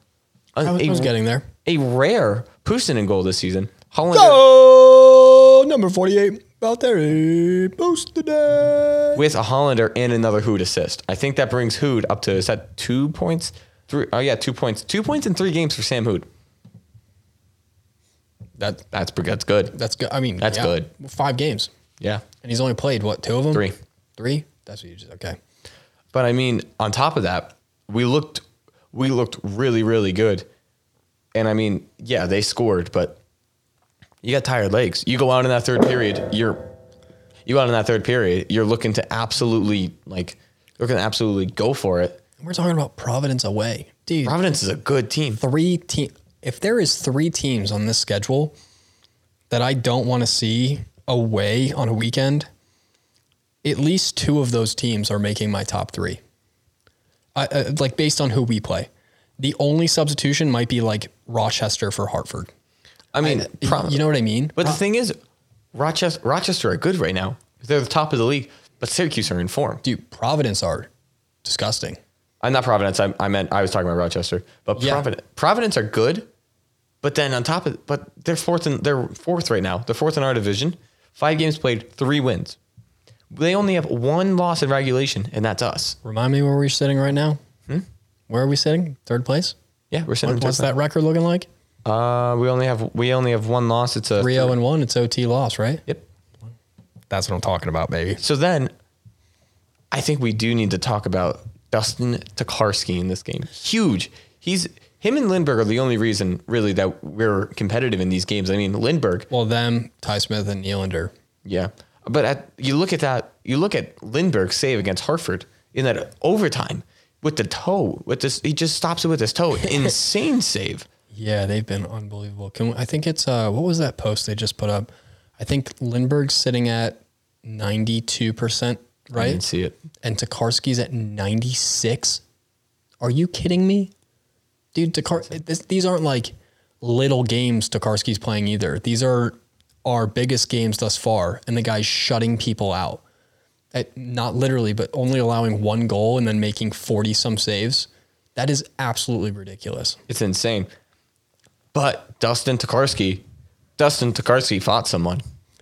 I was getting there. A rare Puustinen goal this season. Goal number 48. Valtteri Puustinen with a Hollander and another Hood assist. I think that brings Hood up to, is that 2 points? 2 points. 2 points in 3 games for Sam Hood. That's good. That's good. I mean, that's good. 5 games. Yeah. And he's only played, 2 of them? 3? That's what you just, okay. But I mean, on top of that, we looked really, really good. And I mean, yeah, they scored, but you got tired legs. You go out in that third period, you're looking to absolutely go for it. We're talking about Providence away. Dude, Providence is a good team. If there is 3 teams on this schedule that I don't want to see away on a weekend, at least 2 of those teams are making my top 3. Like based on who we play. The only substitution might be like Rochester for Hartford. I mean, you know what I mean? But the thing is, Rochester are good right now. They're the top of the league, but Syracuse are in form. Dude, Providence are disgusting. I'm not Providence. I was talking about Rochester. But yeah. Providence are good, but then on top of it, but they're fourth right now. They're fourth in our division. 5 games played, 3 wins. They only have 1 loss in regulation, and that's us. Remind me where we're sitting right now. Where are we sitting? 3rd place? Yeah, we're sitting. What's that record looking like? We only have 1 loss. It's a 3-0-1. It's OT loss, right? Yep. That's what I'm talking about, baby. So then, I think we do need to talk about Dustin Tokarski in this game. Huge. Him and Lindbergh are the only reason really that we're competitive in these games. I mean, Lindbergh. Well, them, Ty Smith and Nylander. Yeah, but you look at Lindbergh's save against Hartford in that overtime. With the toe, he just stops it with his toe. Insane save. Yeah, they've been unbelievable. I think it's what was that post they just put up? I think Lindbergh's sitting at 92%, right? I didn't see it. And Tokarski's at 96. Are you kidding me, dude? These aren't like little games Tokarski's playing either. These are our biggest games thus far, and the guy's shutting people out. Not literally, but only allowing 1 goal and then making 40-some saves. That is absolutely ridiculous. It's insane. But Dustin Tokarski fought someone.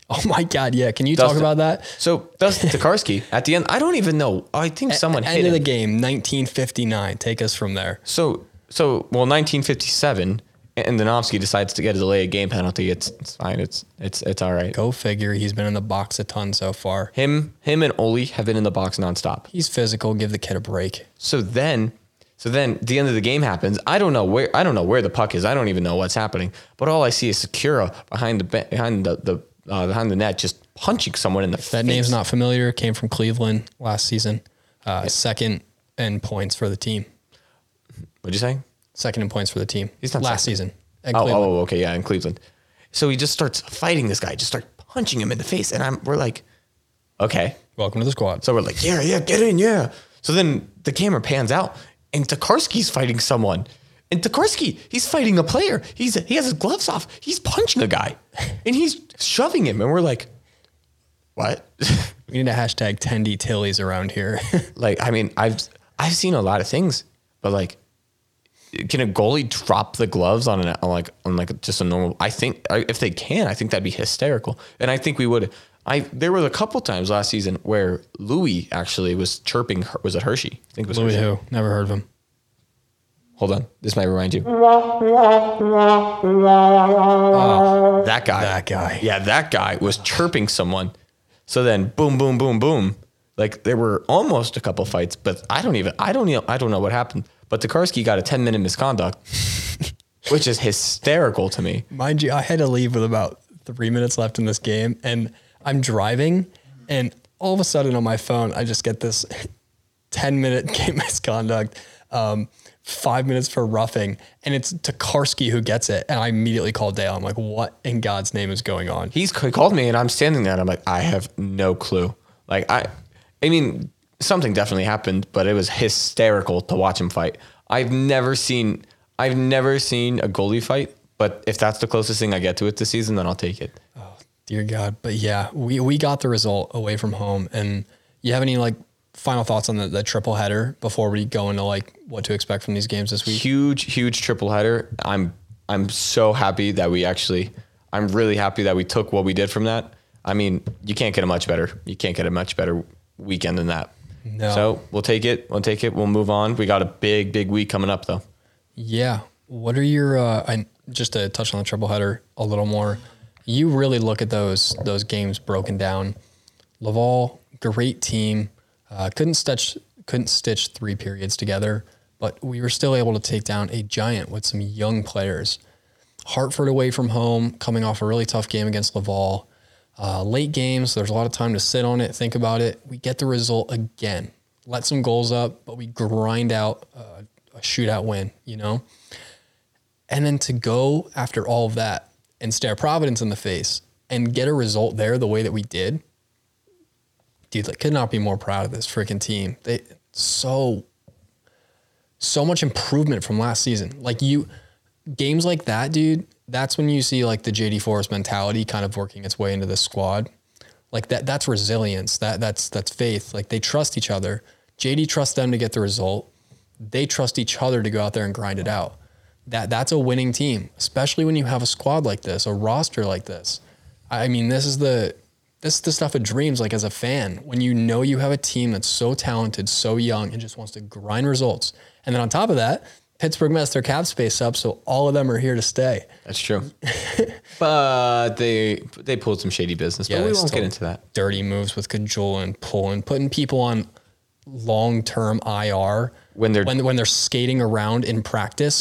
Oh, my God, yeah. Can you talk about that? So, Dustin Tokarski, at the end, I don't even know. I think someone hit him. End of the game, 1959. Take us from there. So 1957, and Donofsky decides to get a delay of game penalty. It's fine. It's all right. Go figure. He's been in the box a ton so far. Him and Oli have been in the box nonstop. He's physical. Give the kid a break. So then the end of the game happens. I don't know where the puck is. I don't even know what's happening. But all I see is Sakura behind the net, just punching someone in the face. That name's not familiar. Came from Cleveland last season. Second in points for the team. What'd you say? Second in points for the team. He's not last season. Oh, okay, yeah, in Cleveland. So he just starts fighting this guy, just start punching him in the face, and we're like, okay, welcome to the squad. So we're like, yeah, get in, yeah. So then the camera pans out, and Tokarski's fighting someone, and Tokarski, he's fighting a player. He has his gloves off. He's punching a guy, and he's shoving him, and we're like, what? We need to hashtag Tendy Tillies around here. Like, I mean, I've seen a lot of things, but like, can a goalie drop the gloves on just a normal? I think if they can, I think that'd be hysterical. And I think we would. There was a couple times last season where Louis actually was chirping. Was it Hershey? I think it was Louis. Hershey. Who? Never heard of him. Hold on. This might remind you. Oh, that guy. That guy. Yeah, that guy was chirping someone. So then, boom, boom, boom, boom. Like there were almost a couple fights, but I don't know what happened. But Tokarski got a 10-minute misconduct, which is hysterical to me. Mind you, I had to leave with about 3 minutes left in this game, and I'm driving, and all of a sudden on my phone, I just get this 10-minute game misconduct, 5 minutes for roughing, and it's Tokarski who gets it, and I immediately call Dale. I'm like, what in God's name is going on? He called me, and I'm standing there, and I'm like, I have no clue. Like, I mean... Something definitely happened, but it was hysterical to watch him fight. I've never seen a goalie fight, but if that's the closest thing I get to it this season, then I'll take it. Oh, dear God. But yeah, we got the result away from home. And you have any like final thoughts on the triple header before we go into like what to expect from these games this week? Huge triple header. I'm so happy that I'm really happy that we took what we did from that. I mean, you can't get a much better weekend than that. No. So we'll take it. We'll take it. We'll move on. We got a big week coming up, though. Yeah. What are your? Just to touch on the triple header a little more. You really look at those games broken down. Laval, great team. Couldn't stitch three periods together, but we were still able to take down a giant with some young players. Hartford away from home, coming off a really tough game against Laval. Late games, there's a lot of time to sit on it, think about it. We get the result again. Let some goals up, but we grind out a shootout win, you know? And then to go after all of that and stare Providence in the face and get a result there the way that we did, dude, I could not be more proud of this freaking team. They so much improvement from last season. Like games like that, dude, that's when you see like the JD Forest mentality kind of working its way into this squad. Like that's resilience. That's faith. Like they trust each other. JD trusts them to get the result. They trust each other to go out there and grind it out. That's a winning team, especially when you have a squad like this, a roster like this. I mean, this is the stuff of dreams, like as a fan, when you know you have a team that's so talented, so young, and just wants to grind results. And then on top of that, Pittsburgh messed their cap space up, so all of them are here to stay. That's true. But they pulled some shady business, but we won't get into that. Dirty moves with Kajula and Pullen, putting people on long-term IR when they're skating around in practice.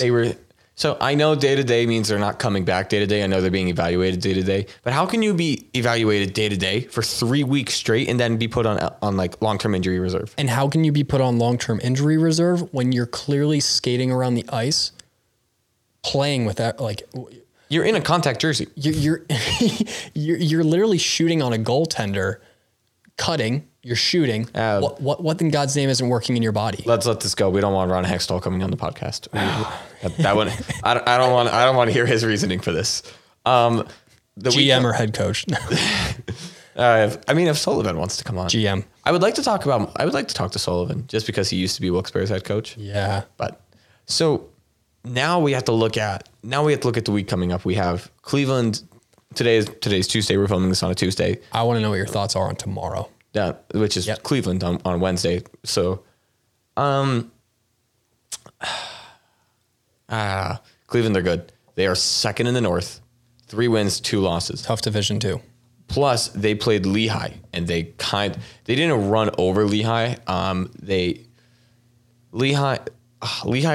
So I know day-to-day means they're not coming back day-to-day. I know they're being evaluated day-to-day. But how can you be evaluated day-to-day for 3 weeks straight and then be put on like long-term injury reserve? And how can you be put on long-term injury reserve when you're clearly skating around the ice, playing with that? Like, you're in a contact jersey. You're literally shooting on a goaltender, cutting. You're shooting. What in God's name isn't working in your body? Let's let this go. We don't want Ron Hextall coming on the podcast. That one, I don't want to hear his reasoning for this. The GM or head coach. If Sullivan wants to come on, GM. I would like to talk to Sullivan just because he used to be Wilkes-Barre's head coach. Yeah. But so now we have to look at the week coming up. We have Cleveland. Today's Tuesday. We're filming this on a Tuesday. I want to know what your thoughts are on tomorrow. Yeah, which is Cleveland on Wednesday. So, Cleveland, they're good. They are second in the North, 3 wins, 2 losses. Tough division too. Plus, they played Lehigh, and they didn't run over Lehigh. Lehigh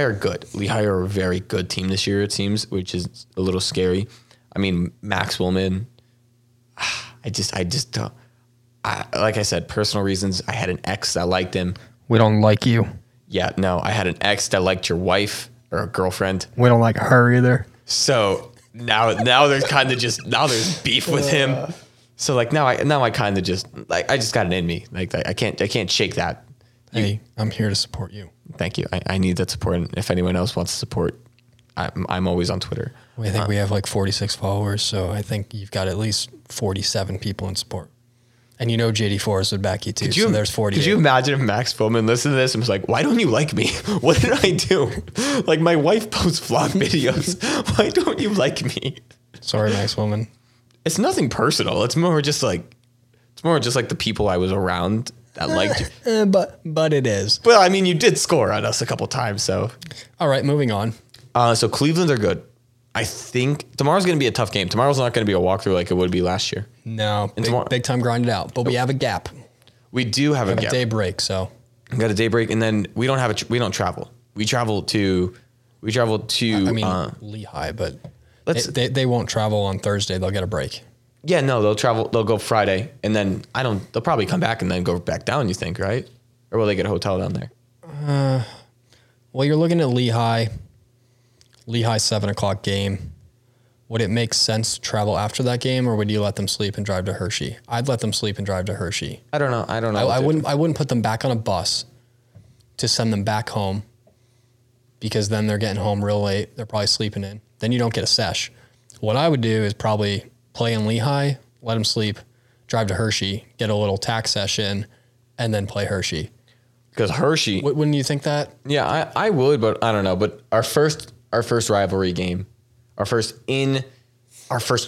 are good. Lehigh are a very good team this year, it seems, which is a little scary. I mean, Max Willman. I just don't. Like I said, personal reasons. I had an ex that liked him. We don't like you. Yeah, no. I had an ex that liked your wife or a girlfriend. We don't like her either. So now there's kind of just there's beef with him. So like now I kind of just like I just got it in me. Like I can't shake that. Hey, I'm here to support you. Thank you. I need that support. And if anyone else wants support, I'm always on Twitter. I think we have like 46 followers, so I think you've got at least 47 people in support. And you know JD Forrest would back you too. Could you, so there's 40. Could you imagine if Max Willman listened to this and was like, why don't you like me? What did I do? Like, my wife posts vlog videos. Why don't you like me? Sorry, Max Willman. It's nothing personal. It's more just like the people I was around that liked you. But it is. Well, I mean, you did score on us a couple times, so. All right, moving on. So Cleveland are good. I think tomorrow's going to be a tough game. Tomorrow's not going to be a walkthrough like it would be last year. No, big time grind it out. But we have a gap. We do have a gap. A day break, so we got a day break, and then we don't have we don't travel. We travel to. I mean, Lehigh, but they won't travel on Thursday. They'll get a break. Yeah, no, they'll travel. They'll go Friday, and then they'll probably come back and then go back down. You think, right? Or will they get a hotel down there? Well, you're looking at Lehigh. Lehigh 7:00 game. Would it make sense to travel after that game, or would you let them sleep and drive to Hershey? I'd let them sleep and drive to Hershey. I don't know. I wouldn't put them back on a bus to send them back home, because then they're getting home real late. They're probably sleeping in. Then you don't get a sesh. What I would do is probably play in Lehigh, let them sleep, drive to Hershey, get a little tack session, and then play Hershey. Because Hershey. Wouldn't you think that? Yeah, I would, but I don't know. But our first rivalry game, our first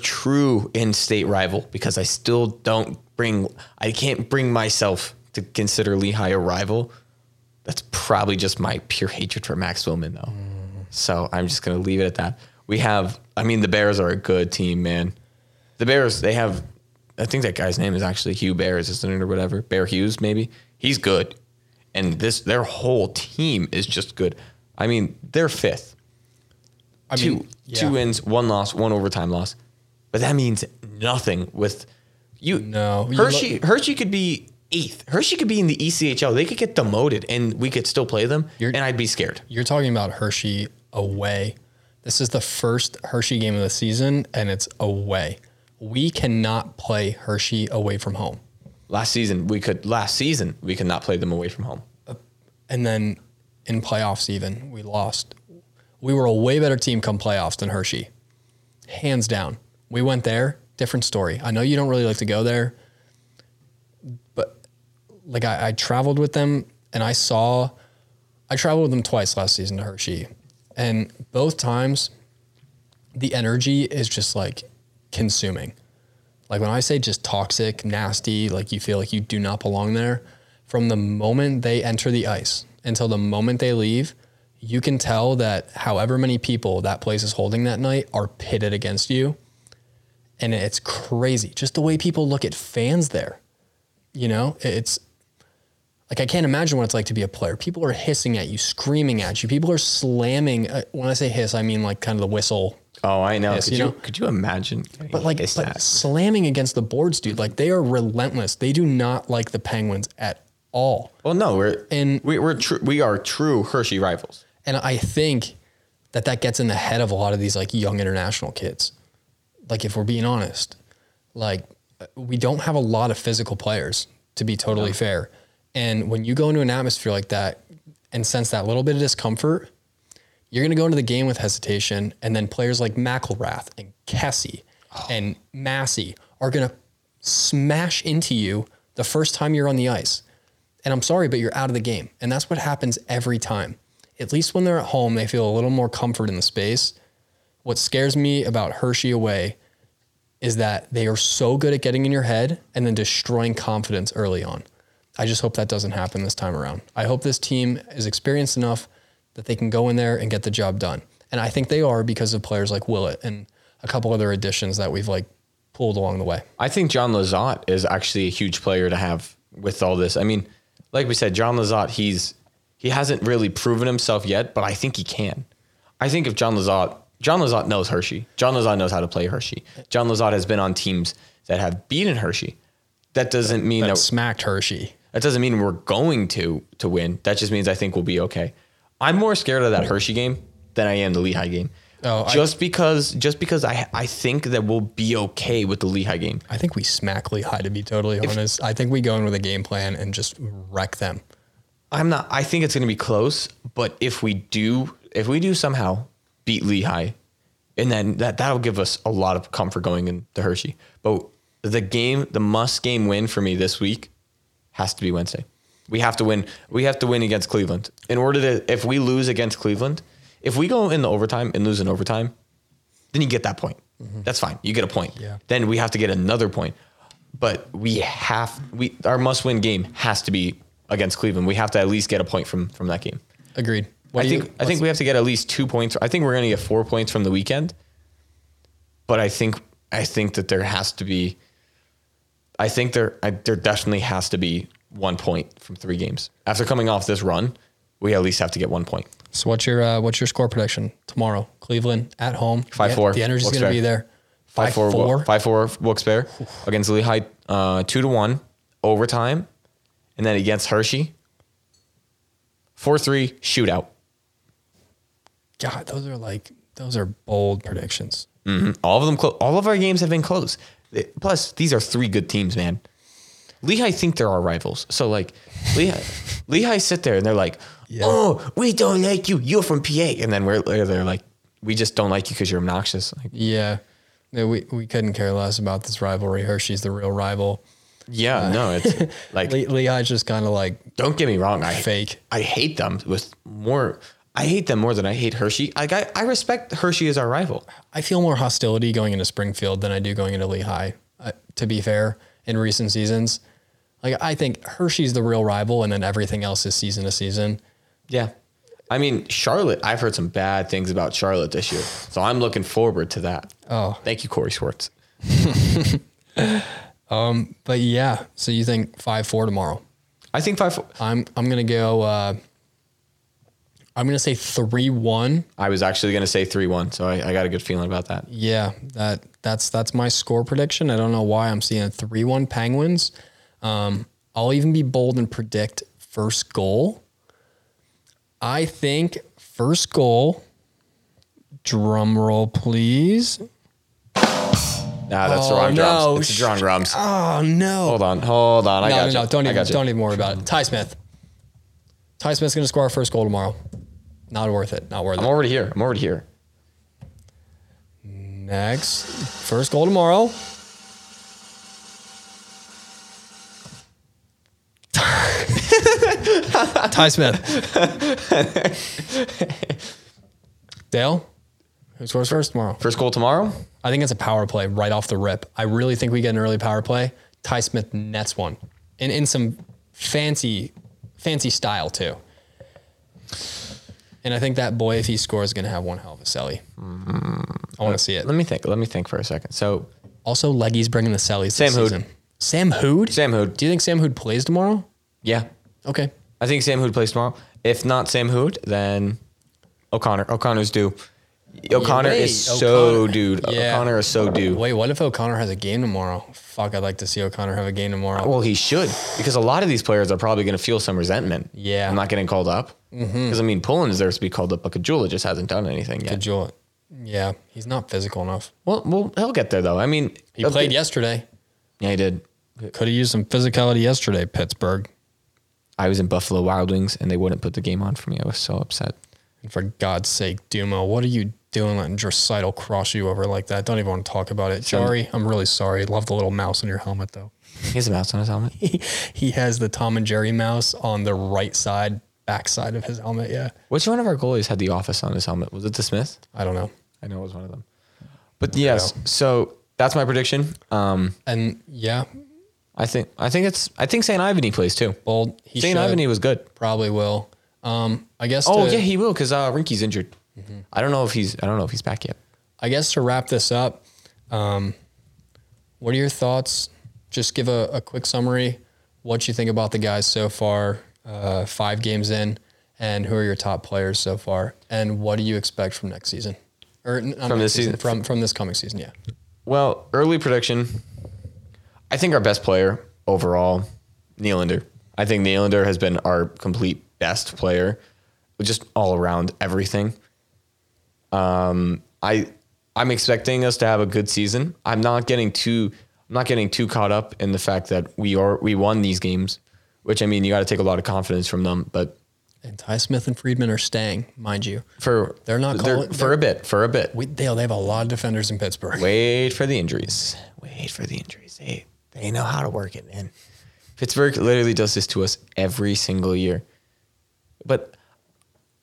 true in-state rival, because I can't bring myself to consider Lehigh a rival. That's probably just my pure hatred for Max Willman, though. So I'm just going to leave it at that. The Bears are a good team, man. The Bears, I think that guy's name is actually Hugh Bears, isn't it, or whatever? Bear Hughes, maybe? He's good. And their whole team is just good. I mean, they're fifth. Two wins, one loss, one overtime loss. But that means nothing with you. No. Hershey could be 8th. Hershey could be in the ECHL. They could get demoted, and we could still play them, and I'd be scared. You're talking about Hershey away. This is the first Hershey game of the season, and it's away. We cannot play Hershey away from home. Last season, we could not play them away from home. And then in playoffs even, we lost. We were a way better team come playoffs than Hershey. Hands down. We went there, different story. I know you don't really like to go there, but like I traveled with them, and I traveled with them twice last season to Hershey. And both times, the energy is just like consuming. Like when I say just toxic, nasty, like you feel like you do not belong there, from the moment they enter the ice until the moment they leave, you can tell that however many people that place is holding that night are pitted against you. And it's crazy. Just the way people look at fans there, you know, it's like, I can't imagine what it's like to be a player. People are hissing at you, screaming at you. People are slamming. When I say hiss, I mean like kind of the whistle. Oh, I know. Hiss, could you imagine? But slamming against the boards, dude, like they are relentless. They do not like the Penguins at all. Well, no, we are true Hershey rivals. And I think that gets in the head of a lot of these like young international kids. Like if we're being honest, like we don't have a lot of physical players, to be totally fair. And when you go into an atmosphere like that and sense that little bit of discomfort, you're going to go into the game with hesitation. And then players like McElrath and Kessie and Massey are going to smash into you the first time you're on the ice. And I'm sorry, but you're out of the game. And that's what happens every time. At least when they're at home, they feel a little more comfort in the space. What scares me about Hershey away is that they are so good at getting in your head and then destroying confidence early on. I just hope that doesn't happen this time around. I hope this team is experienced enough that they can go in there and get the job done. And I think they are, because of players like Willett and a couple other additions that we've like pulled along the way. I think John Lizotte is actually a huge player to have with all this. I mean, like we said, John Lizotte, he hasn't really proven himself yet, but I think he can. I think if John Lizotte knows Hershey. John Lizotte knows how to play Hershey. John Lizotte has been on teams that have beaten Hershey. That doesn't mean that smacked Hershey. That doesn't mean we're going to win. That just means I think we'll be okay. I'm more scared of that Hershey game than I am the Lehigh game. Oh, because I think that we'll be okay with the Lehigh game. I think we smack Lehigh, to be totally honest. I think we go in with a game plan and just wreck them. I think it's going to be close, but if we do somehow beat Lehigh, and then that'll give us a lot of comfort going into Hershey. But the must game win for me this week has to be Wednesday. We have to win. We have to win against Cleveland in order to, if we lose against Cleveland, if we go in the overtime and lose in overtime, then you get that point. Mm-hmm. That's fine. You get a point. Yeah. Then we have to get another point, but our must win game has to be against Cleveland. We have to at least get a point from that game. Agreed. I think we have to get at least 2 points. I think we're going to get 4 points from the weekend, but I think that there has to be, there definitely has to be 1 point from 3 games. After coming off this run, we at least have to get 1 point. So what's your score prediction tomorrow? Cleveland at home. 5-4. The energy's going to be there. 5-4. 5-4 Wilkes-Barre against Lehigh, 2-1 overtime, and then against Hershey, 4-3 shootout. God, those are bold predictions. Mm-hmm. All of them. All of our games have been close. Plus, these are 3 good teams, man. Lehigh think they're our rivals. So, Lehigh sit there and they're like, oh, we don't like you. You're from PA. And then they're like, we just don't like you because you're obnoxious. Like, yeah. No, we couldn't care less about this rivalry. Hershey's the real rival. Yeah. It's like... Lehigh's just kind of like... Don't get me wrong. Fake. I hate them with more... I hate them more than I hate Hershey. I respect Hershey as our rival. I feel more hostility going into Springfield than I do going into Lehigh, to be fair, in recent seasons. Like, I think Hershey's the real rival, and then everything else is season to season. Yeah. I mean, Charlotte, I've heard some bad things about Charlotte this year, so I'm looking forward to that. Oh. Thank you, Corey Schwartz. But yeah, so you think 5-4 tomorrow? I think 5-4. I'm going to go, I'm going to say 3-1. I was actually going to say 3-1, so I got a good feeling about that. Yeah, that's my score prediction. I don't know why I'm seeing 3-1 Penguins. I'll even be bold and predict first goal. I think first goal, drum roll, please. Nah, that's the wrong drums. It's the wrong drums. Oh, no. Hold on. No, don't even worry about it. Ty Smith's going to score our first goal tomorrow. Not worth it. I'm already here. Next. First goal tomorrow. Ty Smith. Dale, who scores first tomorrow? First goal tomorrow? I think it's a power play right off the rip. I really think we get an early power play. Ty Smith nets one. And in some fancy style too. And I think that boy, if he scores, is going to have one hell of a celly. Mm-hmm. I want to see it. Let me think for a second. So also Leggy's bringing the cellies. Sam Hood. Do you think Sam Hood plays tomorrow? Yeah. Okay. I think Sam Hood plays tomorrow. If not Sam Hood, then O'Connor. O'Connor's due. O'Connor is so due. Wait, what if O'Connor has a game tomorrow? Fuck, I'd like to see O'Connor have a game tomorrow. Well, he should, because a lot of these players are probably going to feel some resentment. Yeah. I'm not getting called up. Because, I mean, Pullen deserves to be called up, but Kajula just hasn't done anything yet. Kajula. Yeah, he's not physical enough. Well, he'll get there, though. I mean... He played yesterday. Yeah, he did. Could have used some physicality yesterday, Pittsburgh. I was in Buffalo Wild Wings, and they wouldn't put the game on for me. I was so upset. And for God's sake, Dumo, what are you doing letting Dreisaitl cross you over like that? Don't even want to talk about it. Sorry, I'm really sorry. Love the little mouse on your helmet, though. He has a mouse on his helmet? He has the Tom and Jerry mouse on the right side, backside of his helmet, yeah. Which one of our goalies had the office on his helmet? Was it the Smith? I don't know. I know it was one of them. But yes, so that's my prediction. And yeah. I think St. Ivany plays too. Bold. St. Ivany was good. Probably will. I guess. Oh yeah, he will because Rinky's injured. Mm-hmm. I don't know if he's back yet. I guess to wrap this up, what are your thoughts? Just give a quick summary. What you think about the guys so far, 5 games in, and who are your top players so far, and what do you expect from next season, or from this season, from this coming season? Yeah. Well, early prediction. I think our best player overall, Nylander. I think Nylander has been our complete best player, just all around everything. I'm expecting us to have a good season. I'm not getting too caught up in the fact that we won these games, which I mean you got to take a lot of confidence from them. But And Ty Smith and Friedman are staying, mind you. For a bit. They have a lot of defenders in Pittsburgh. Wait for the injuries. They know how to work it, man. Pittsburgh literally does this to us every single year. But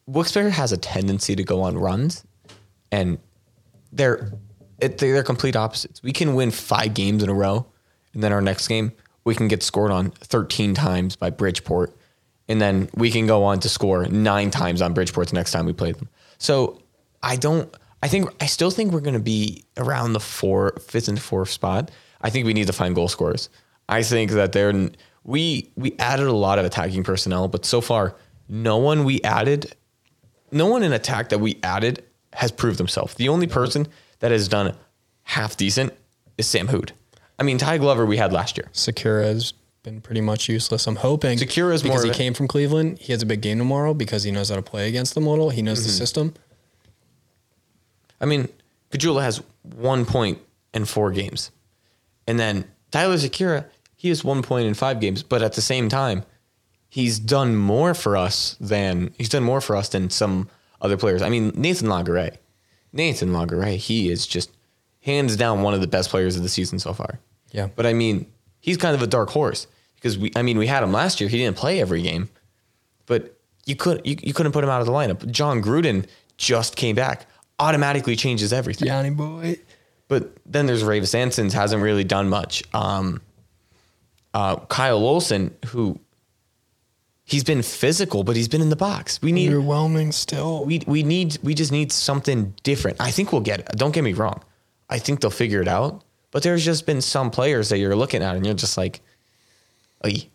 Wilkes-Barre has a tendency to go on runs, and they're complete opposites. We can win 5 games in a row, and then our next game, we can get scored on 13 times by Bridgeport, and then we can go on to score 9 times on Bridgeport's next time we play them. So I still think we're going to be around the 5th and 4th spot. I think we need to find goal scorers. I think that we added a lot of attacking personnel, but so far, no one in attack that we added has proved himself. The only person that has done half decent is Sam Hood. I mean, Ty Glover we had last year. Sakura has been pretty much useless. I'm hoping Sakura's because he came from Cleveland. He has a big game tomorrow because he knows how to play against the model. He knows the system. I mean, Kajula has 1 point in 4 games. And then Tyler Sakura, he has 1 point in 5 games, but at the same time, he's done more for us than some other players. I mean, Nathan Laguerre, he is just hands down one of the best players of the season so far. Yeah. But I mean, he's kind of a dark horse because we had him last year. He didn't play every game, but you couldn't put him out of the lineup. John Gruden just came back, automatically changes everything. Johnny boy. But then there's Ravis Anson's hasn't really done much. Kyle Olsen, who he's been physical, but he's been in the box. We need underwhelming still. We just need something different. I think we'll get it. Don't get me wrong. I think they'll figure it out. But there's just been some players that you're looking at and you're just like, "Ey,"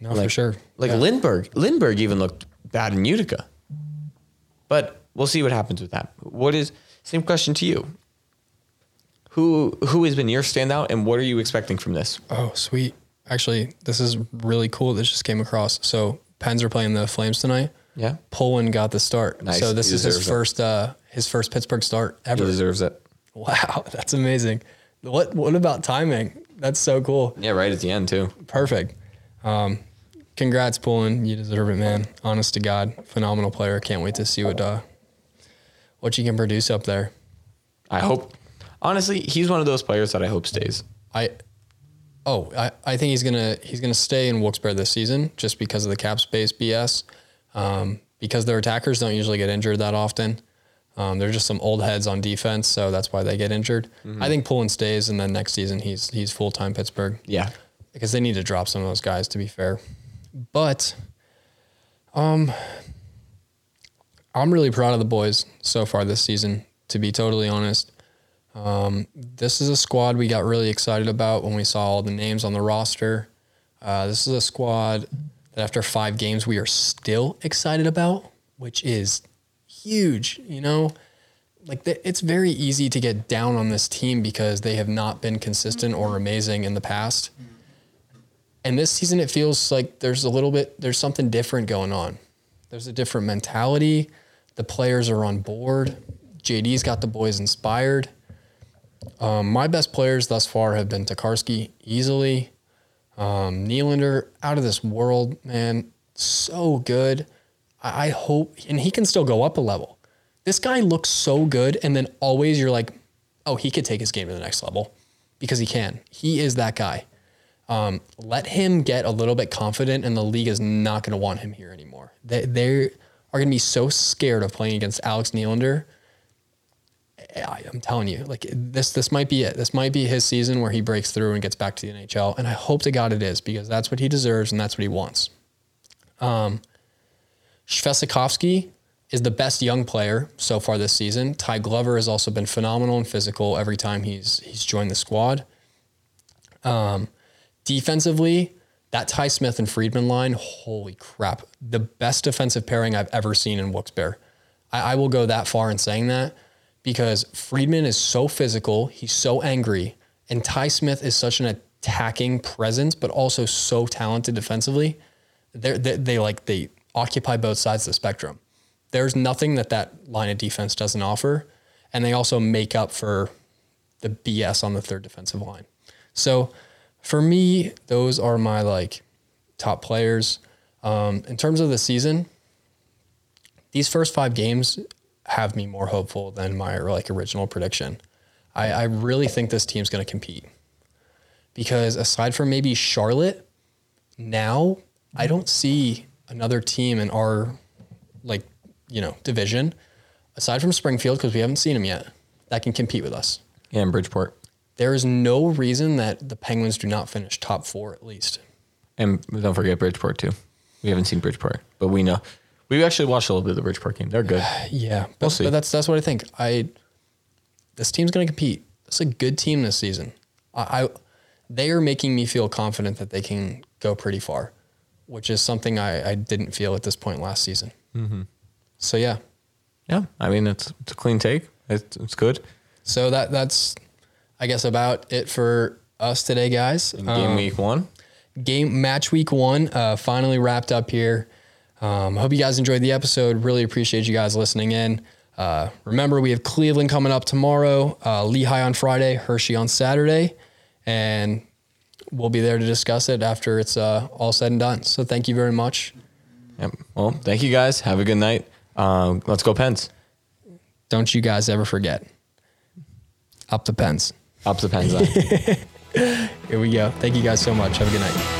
for sure. Like yeah. Lindbergh even looked bad in Utica. But we'll see what happens with that. Same question to you. Who has been your standout, and what are you expecting from this? Oh, sweet. Actually, this is really cool. This just came across. So, Pens are playing the Flames tonight. Yeah. Pullen got the start. Nice. So, this is his first Pittsburgh start ever. He deserves it. Wow, that's amazing. What about timing? That's so cool. Yeah, right at the end, too. Perfect. Congrats, Pullen. You deserve it, man. Honest to God. Phenomenal player. Can't wait to see what you can produce up there. I hope... Honestly, he's one of those players that I hope stays. I think he's gonna stay in Wilkes-Barre this season just because of the cap space BS. Because their attackers don't usually get injured that often. They're just some old heads on defense, so that's why they get injured. Mm-hmm. I think Pullen stays, and then next season he's full-time Pittsburgh. Yeah, because they need to drop some of those guys, to be fair. But, I'm really proud of the boys so far this season. To be totally honest. This is a squad we got really excited about when we saw all the names on the roster. This is a squad that after 5 games we are still excited about, which is huge. You know, like it's very easy to get down on this team because they have not been consistent or amazing in the past. And this season, it feels like there's something different going on. There's a different mentality. The players are on board. JD's got the boys inspired. My best players thus far have been Tokarski easily. Nylander, out of this world, man. So good. I hope, and he can still go up a level. This guy looks so good, and then always you're like, oh, he could take his game to the next level because he can. He is that guy. Let him get a little bit confident, and the league is not going to want him here anymore. They are going to be so scared of playing against Alex Nylander. I'm telling you, like this might be it. This might be his season where he breaks through and gets back to the NHL. And I hope to God it is, because that's what he deserves and that's what he wants. Shvesikovsky is the best young player so far this season. Ty Glover has also been phenomenal and physical every time he's joined the squad. Defensively, that Ty Smith and Friedman line, holy crap. The best defensive pairing I've ever seen in Wilkes-Barre. I will go that far in saying that. Because Friedman is so physical, he's so angry, and Ty Smith is such an attacking presence, but also so talented defensively. They occupy both sides of the spectrum. There's nothing that line of defense doesn't offer, and they also make up for the BS on the third defensive line. So, for me, those are my top players. In terms of the season, these first five games have me more hopeful than my original prediction. I really think this team's going to compete, because aside from maybe Charlotte, now I don't see another team in our division aside from Springfield, because we haven't seen them yet, that can compete with us. And Bridgeport. There is no reason that the Penguins do not finish top four at least. And don't forget Bridgeport too. We haven't seen Bridgeport, but we know. We've actually watched a little bit of the Bridgeport game. They're good. Yeah. We'll see. But that's what I think. This team's going to compete. It's a good team this season. They are making me feel confident that they can go pretty far, which is something I didn't feel at this point last season. Mm-hmm. So, yeah. Yeah. I mean, it's a clean take. It's good. So that's, I guess, about it for us today, guys. In game week one. Match week one finally wrapped up here. I hope you guys enjoyed the episode. Really appreciate you guys listening in. Remember, we have Cleveland coming up tomorrow, Lehigh on Friday, Hershey on Saturday, and we'll be there to discuss it after it's all said and done. So thank you very much. Yep. Well, thank you guys. Have a good night. Let's go Pens. Don't you guys ever forget. Up the Pens. Up the Pens. Here we go. Thank you guys so much. Have a good night.